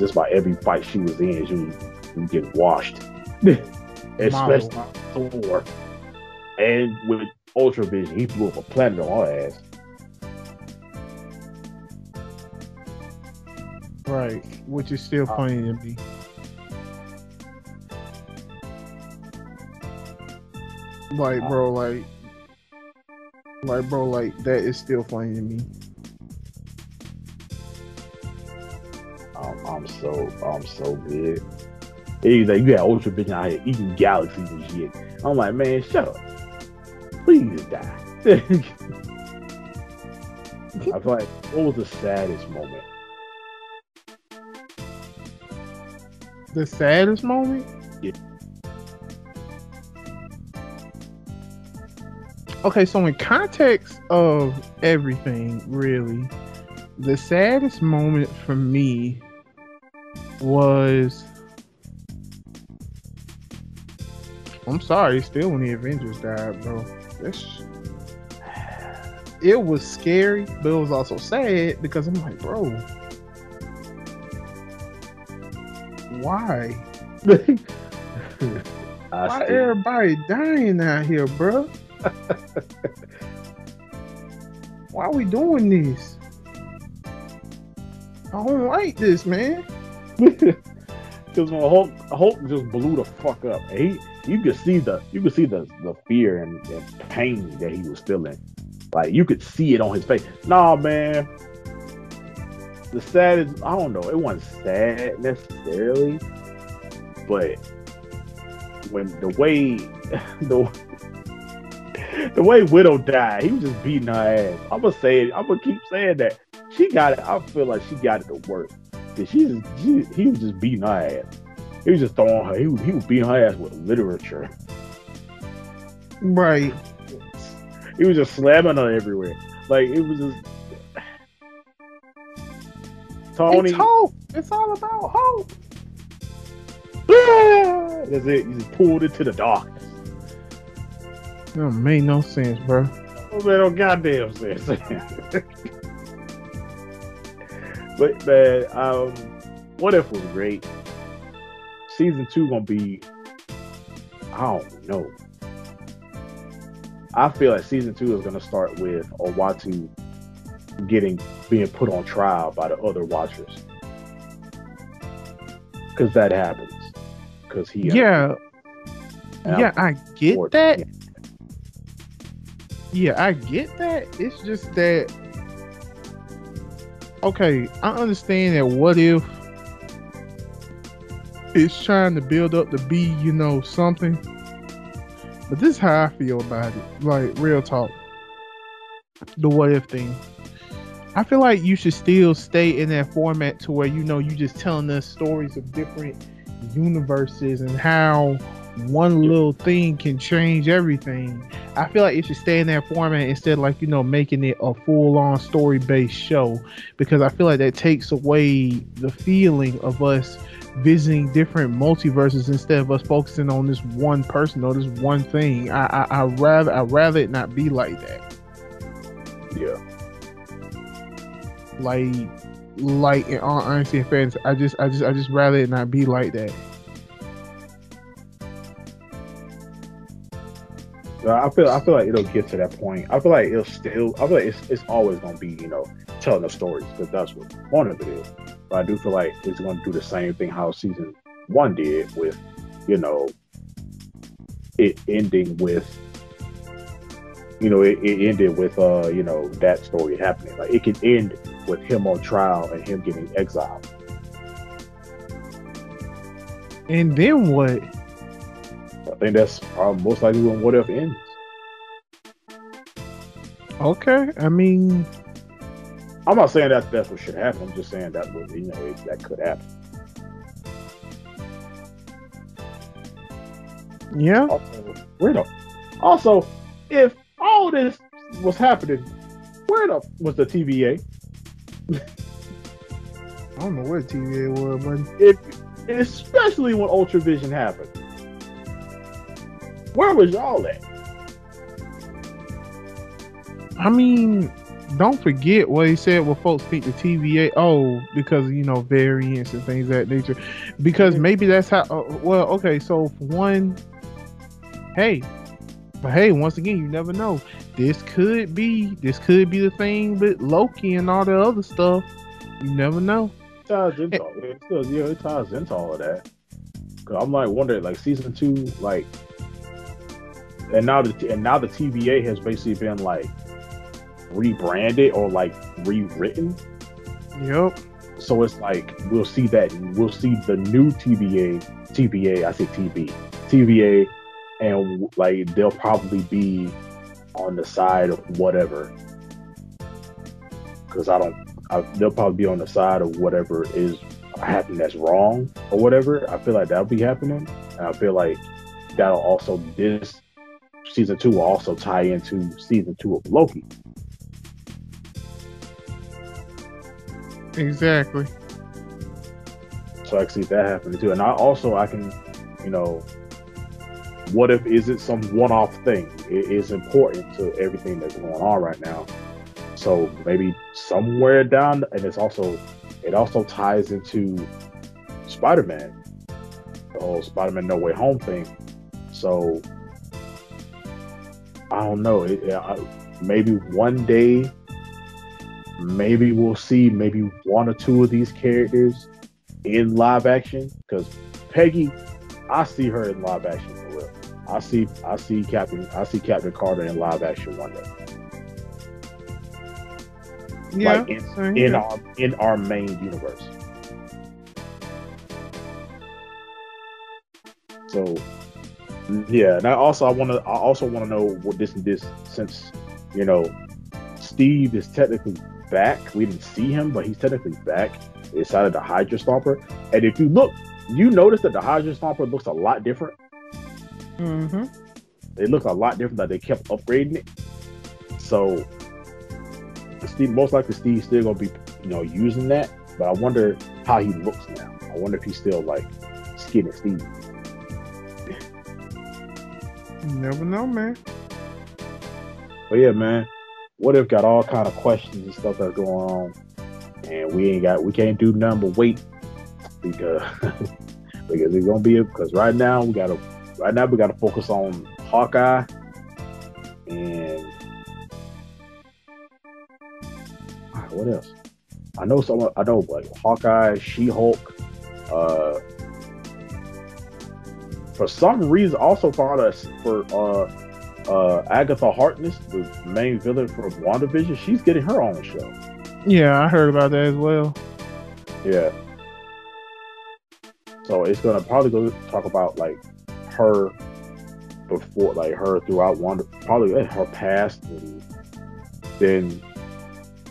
just by every fight she was in, she would get washed. Especially Thor. And with Ultra Vision, he blew up a planet on our ass. Right, which is still funny to me. Like, bro, like, like, bro, like, that is still funny to me. I'm, I'm so, I'm so good. He's like, you got Ultra Vision out here eating galaxies and shit. I'm like, man, shut up. Please die. I feel like, what was the saddest moment? The saddest moment? Yeah. Okay, so in context of everything, really, the saddest moment for me was... I'm sorry, still when the Avengers died, bro. That's... It was scary, but it was also sad because I'm like, bro... Why? Why everybody dying out here, bro? Why we doing this? I don't like this, man. Because when Hulk, Hulk just blew the fuck up, he you could see the you could see the, the fear and, and pain that he was feeling. Like you could see it on his face. Nah, man. The saddest, I don't know, it wasn't sad necessarily, but when the way the, the way Widow died, he was just beating her ass. I'm gonna say it, I'm gonna keep saying that. She got it, I feel like she got it the worst. Cause she just, she, he was just beating her ass. He was just throwing her, he was, he was beating her ass with literature. Right. He was just slamming her everywhere. Like, it was just... Tony. It's hope. It's all about hope. Ah! That's it. You just pulled into the darkness. That made no sense, bro. Oh, that don't goddamn sense. But man, um, What If was great. Season two gonna be. I don't know. I feel like season two is gonna start with Owatu getting being put on trial by the other Watchers, because that happens. Because he yeah, yeah, I get that. Him. Yeah, I get that. It's just that. Okay, I understand that. What If it's trying to build up to be, you know, something? But this is how I feel about it. Like real talk, the What If thing. I feel like you should still stay in that format to where, you know, you just telling us stories of different universes and how one little thing can change everything. I feel like it should stay in that format instead of, like, you know, making it a full-on story-based show, because I feel like that takes away the feeling of us visiting different multiverses instead of us focusing on this one person or this one thing. I, I, I rather, I'd rather it not be like that. Yeah. Like, like in all honesty and fairness, I just, I just, I just rather it not be like that. I feel I feel like it'll get to that point. I feel like it'll still. I feel like it's it's always gonna be, you know, telling the stories, because that's what one of it is. But I do feel like it's gonna do the same thing how season one did, with, you know, it ending with, you know, it, it ended with uh you know, that story happening. Like, it could end with him on trial and him getting exiled. And then what? I think that's uh, most likely when What If ends. Okay, I mean, I'm not saying that that's what should happen. I'm just saying that, you know, it, that could happen. Yeah. Also, where the, also, if all this was happening, where the was the T V A? I don't know where T V A was, but it, and especially when Ultra Vision happened. Where was y'all at? I mean, don't forget what he said. Well, folks think the T V A, oh, because, you know, variants and things of that nature. Because maybe that's how. Uh, well, okay, so for one, hey, but hey, once again, you never know. This could be, this could be the thing with Loki and all the other stuff. You never know. It ties into, and, it still, yeah, it ties into all of that. Cause I'm like wondering, like season two, like. And now the and now the T V A has basically been like rebranded or like rewritten. Yep. So it's like we'll see that we'll see the new T V A T V A. I say T V T V A, and like they'll probably be on the side of whatever. Because I don't, I, they'll probably be on the side of whatever is happening that's wrong or whatever. I feel like that'll be happening, and I feel like that'll also this. Season two will also tie into season two of Loki. Exactly. So I can see that happening too. And I also, I can, you know, What If isn't some one-off thing. It is important to everything that's going on right now. So maybe somewhere down, and it's also, it also ties into Spider-Man, the whole Spider-Man No Way Home thing. So I don't know. It, it, I, maybe one day, maybe we'll see maybe one or two of these characters in live action. Because Peggy, I see her in live action. For real. I see, I see Captain, I see Captain Carter in live action one day. Yeah, like in, right in our in our main universe. So. Yeah, and I also I want to I also want to know what this this since, you know, Steve is technically back. We didn't see him, but he's technically back inside of the Hydra Stomper. And if you look, you notice that the Hydra Stomper looks a lot different. Mm-hmm. It looks a lot different. That like they kept upgrading it. So Steve, most likely Steve's still gonna be, you know, using that. But I wonder how he looks now. I wonder if he's still like skinny Steve. You never know, man. But yeah, man, What If got all kind of questions and stuff that's going on, and we ain't got, we can't do nothing but wait, because because it's gonna be it. Because right now we gotta, right now we gotta focus on Hawkeye and what else? I know someone, I know like Hawkeye, She-Hulk, uh. For some reason, also found us for uh, uh, Agatha Harkness, the main villain from WandaVision. She's getting her own show. Yeah, I heard about that as well. Yeah. So it's gonna probably go talk about like her before, like her throughout Wanda, probably her past, and then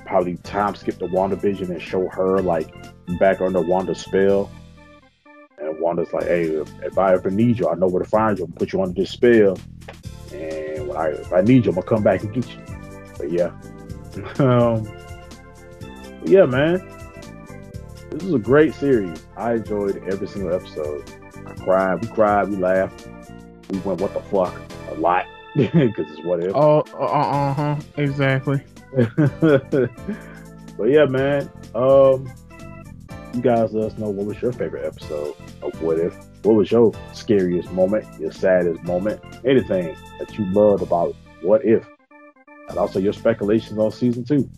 probably time skip to WandaVision and show her like back under Wanda's spell. And Wanda's like, hey, if, if I ever need you, I know where to find you. I'm gonna put you under this spell. And when I, if I need you, I'm gonna come back and get you. But yeah. um, yeah, man. This is a great series. I enjoyed every single episode. I cried. We cried. We laughed. We went, what the fuck? A lot. Because it's What If. Oh, uh, uh-huh. Exactly. But yeah, man. Um... You guys let us know what was your favorite episode of What If. What was your scariest moment, your saddest moment, anything that you loved about What If? And also your speculations on season two.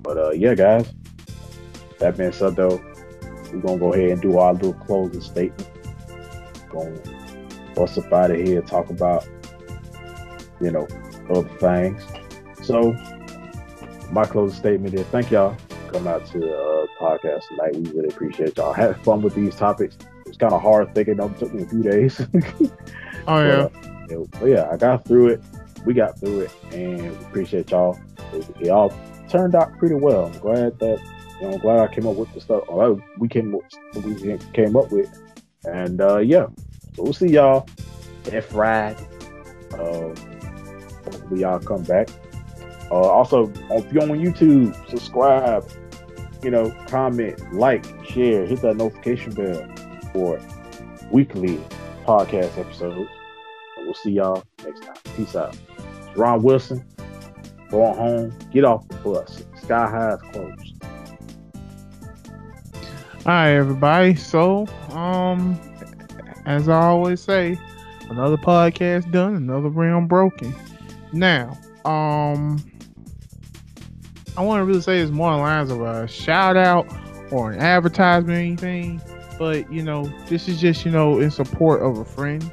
But uh, yeah, guys, that being said, though, we're going to go ahead and do our little closing statement. Going to bust up out of here and talk about, you know, other things. So my closing statement is thank y'all for coming out to the uh, podcast tonight. We really appreciate y'all. Have fun with these topics. It's kind of hard thinking. It took me a few days. Oh, yeah. But, uh, but yeah, I got through it. We got through it, and we appreciate y'all. It, it all turned out pretty well. I'm glad that, you know, I'm glad I came up with the stuff or we came up, we came up with. And uh, yeah, so we'll see y'all that Friday. Uh, hopefully y'all come back. Uh, also, if you're on YouTube, subscribe, you know, comment, like, share, hit that notification bell for weekly podcast episodes. And we'll see y'all next time. Peace out. It's Ron Wilson. Going home. Get off the bus. Sky High is closed. All right, everybody. So, um, as I always say, another podcast done, another round broken. Now, um, I want to really say it's more in lines of a shout out or an advertisement or anything, but you know, this is just, you know, in support of a friend.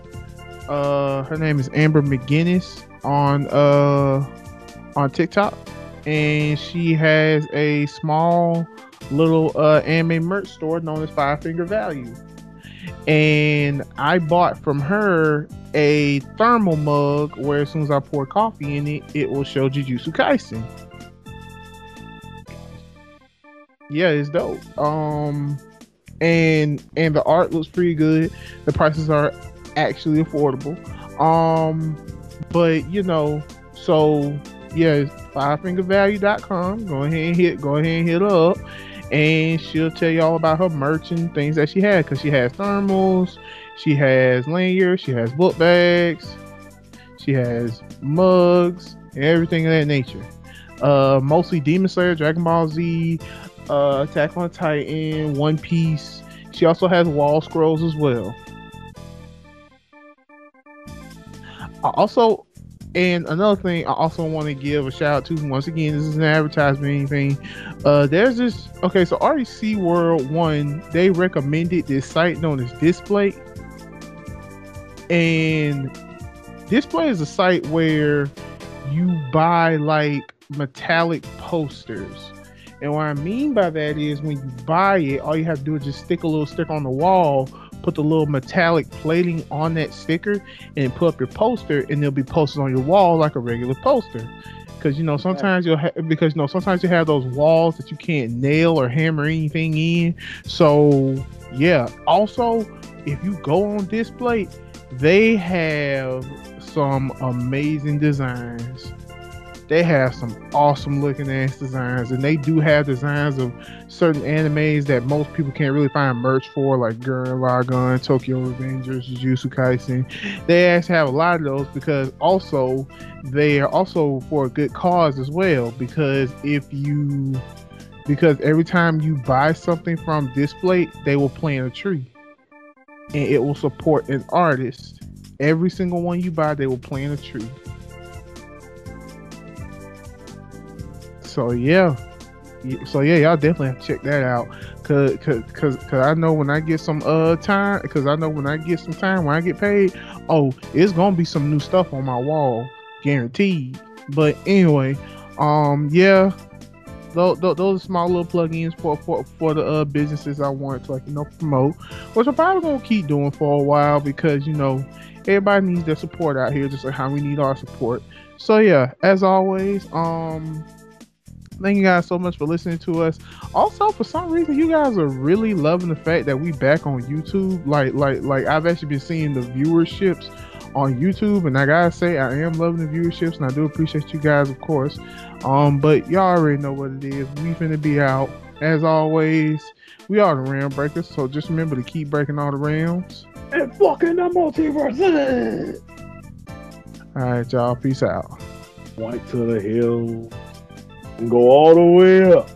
Uh, her name is Amber McGinnis on uh on TikTok, and she has a small little uh anime merch store known as Five Finger Value. And I bought from her a thermal mug where as soon as I pour coffee in it, it will show Jujutsu Kaisen. Yeah, it's dope. Um, and and the art looks pretty good. The prices are actually affordable. Um, but you know, so yeah, five finger value dot com. Go ahead and hit, go ahead and hit her up. And she'll tell you all about her merch and things that she had, because she has thermals, she has lanyards, she has book bags, she has mugs, and everything of that nature. Uh, mostly Demon Slayer, Dragon Ball Z, uh, Attack on Titan, One Piece. She also has wall scrolls as well. I also, and another thing, I also want to give a shout out to, once again, this is an advertisement or anything. Uh, there's this, okay, so R E C World one, they recommended this site known as Display. And Display is a site where you buy like metallic posters. And what I mean by that is when you buy it, all you have to do is just stick a little sticker on the wall, put the little metallic plating on that sticker, and put up your poster, and they'll be posted on your wall like a regular poster. Because you know sometimes you'll ha- because you know sometimes you have those walls that you can't nail or hammer anything in. So yeah. Also, if you go on Display, they have some amazing designs. They have some awesome looking ass designs, and they do have designs of certain animes that most people can't really find merch for, like Gurren Lagann, Tokyo Revengers, Jujutsu Kaisen. They actually have a lot of those because also they are also for a good cause as well. Because if you, because every time you buy something from Display, they will plant a tree, and it will support an artist. Every single one you buy, they will plant a tree. So yeah, so yeah, y'all definitely have to check that out, cause, cause, cause, cause I know when I get some uh time, cause I know when I get some time, when I get paid, oh, it's gonna be some new stuff on my wall, guaranteed. But anyway, um, yeah, those th- those are small little plugins for for for the uh, businesses I want to, like, you know, promote, which I'm probably gonna keep doing for a while because you know everybody needs their support out here, just like how we need our support. So yeah, as always, um. thank you guys so much for listening to us. Also, for some reason, you guys are really loving the fact that we back on YouTube. Like, like, like I've actually been seeing the viewerships on YouTube, and I gotta say, I am loving the viewerships, and I do appreciate you guys, of course. Um, but y'all already know what it is. We finna be out. As always, we are the round breakers, so just remember to keep breaking all the rounds. And fucking the multiverse. All right, y'all. Peace out. White to the hill. And go all the way up.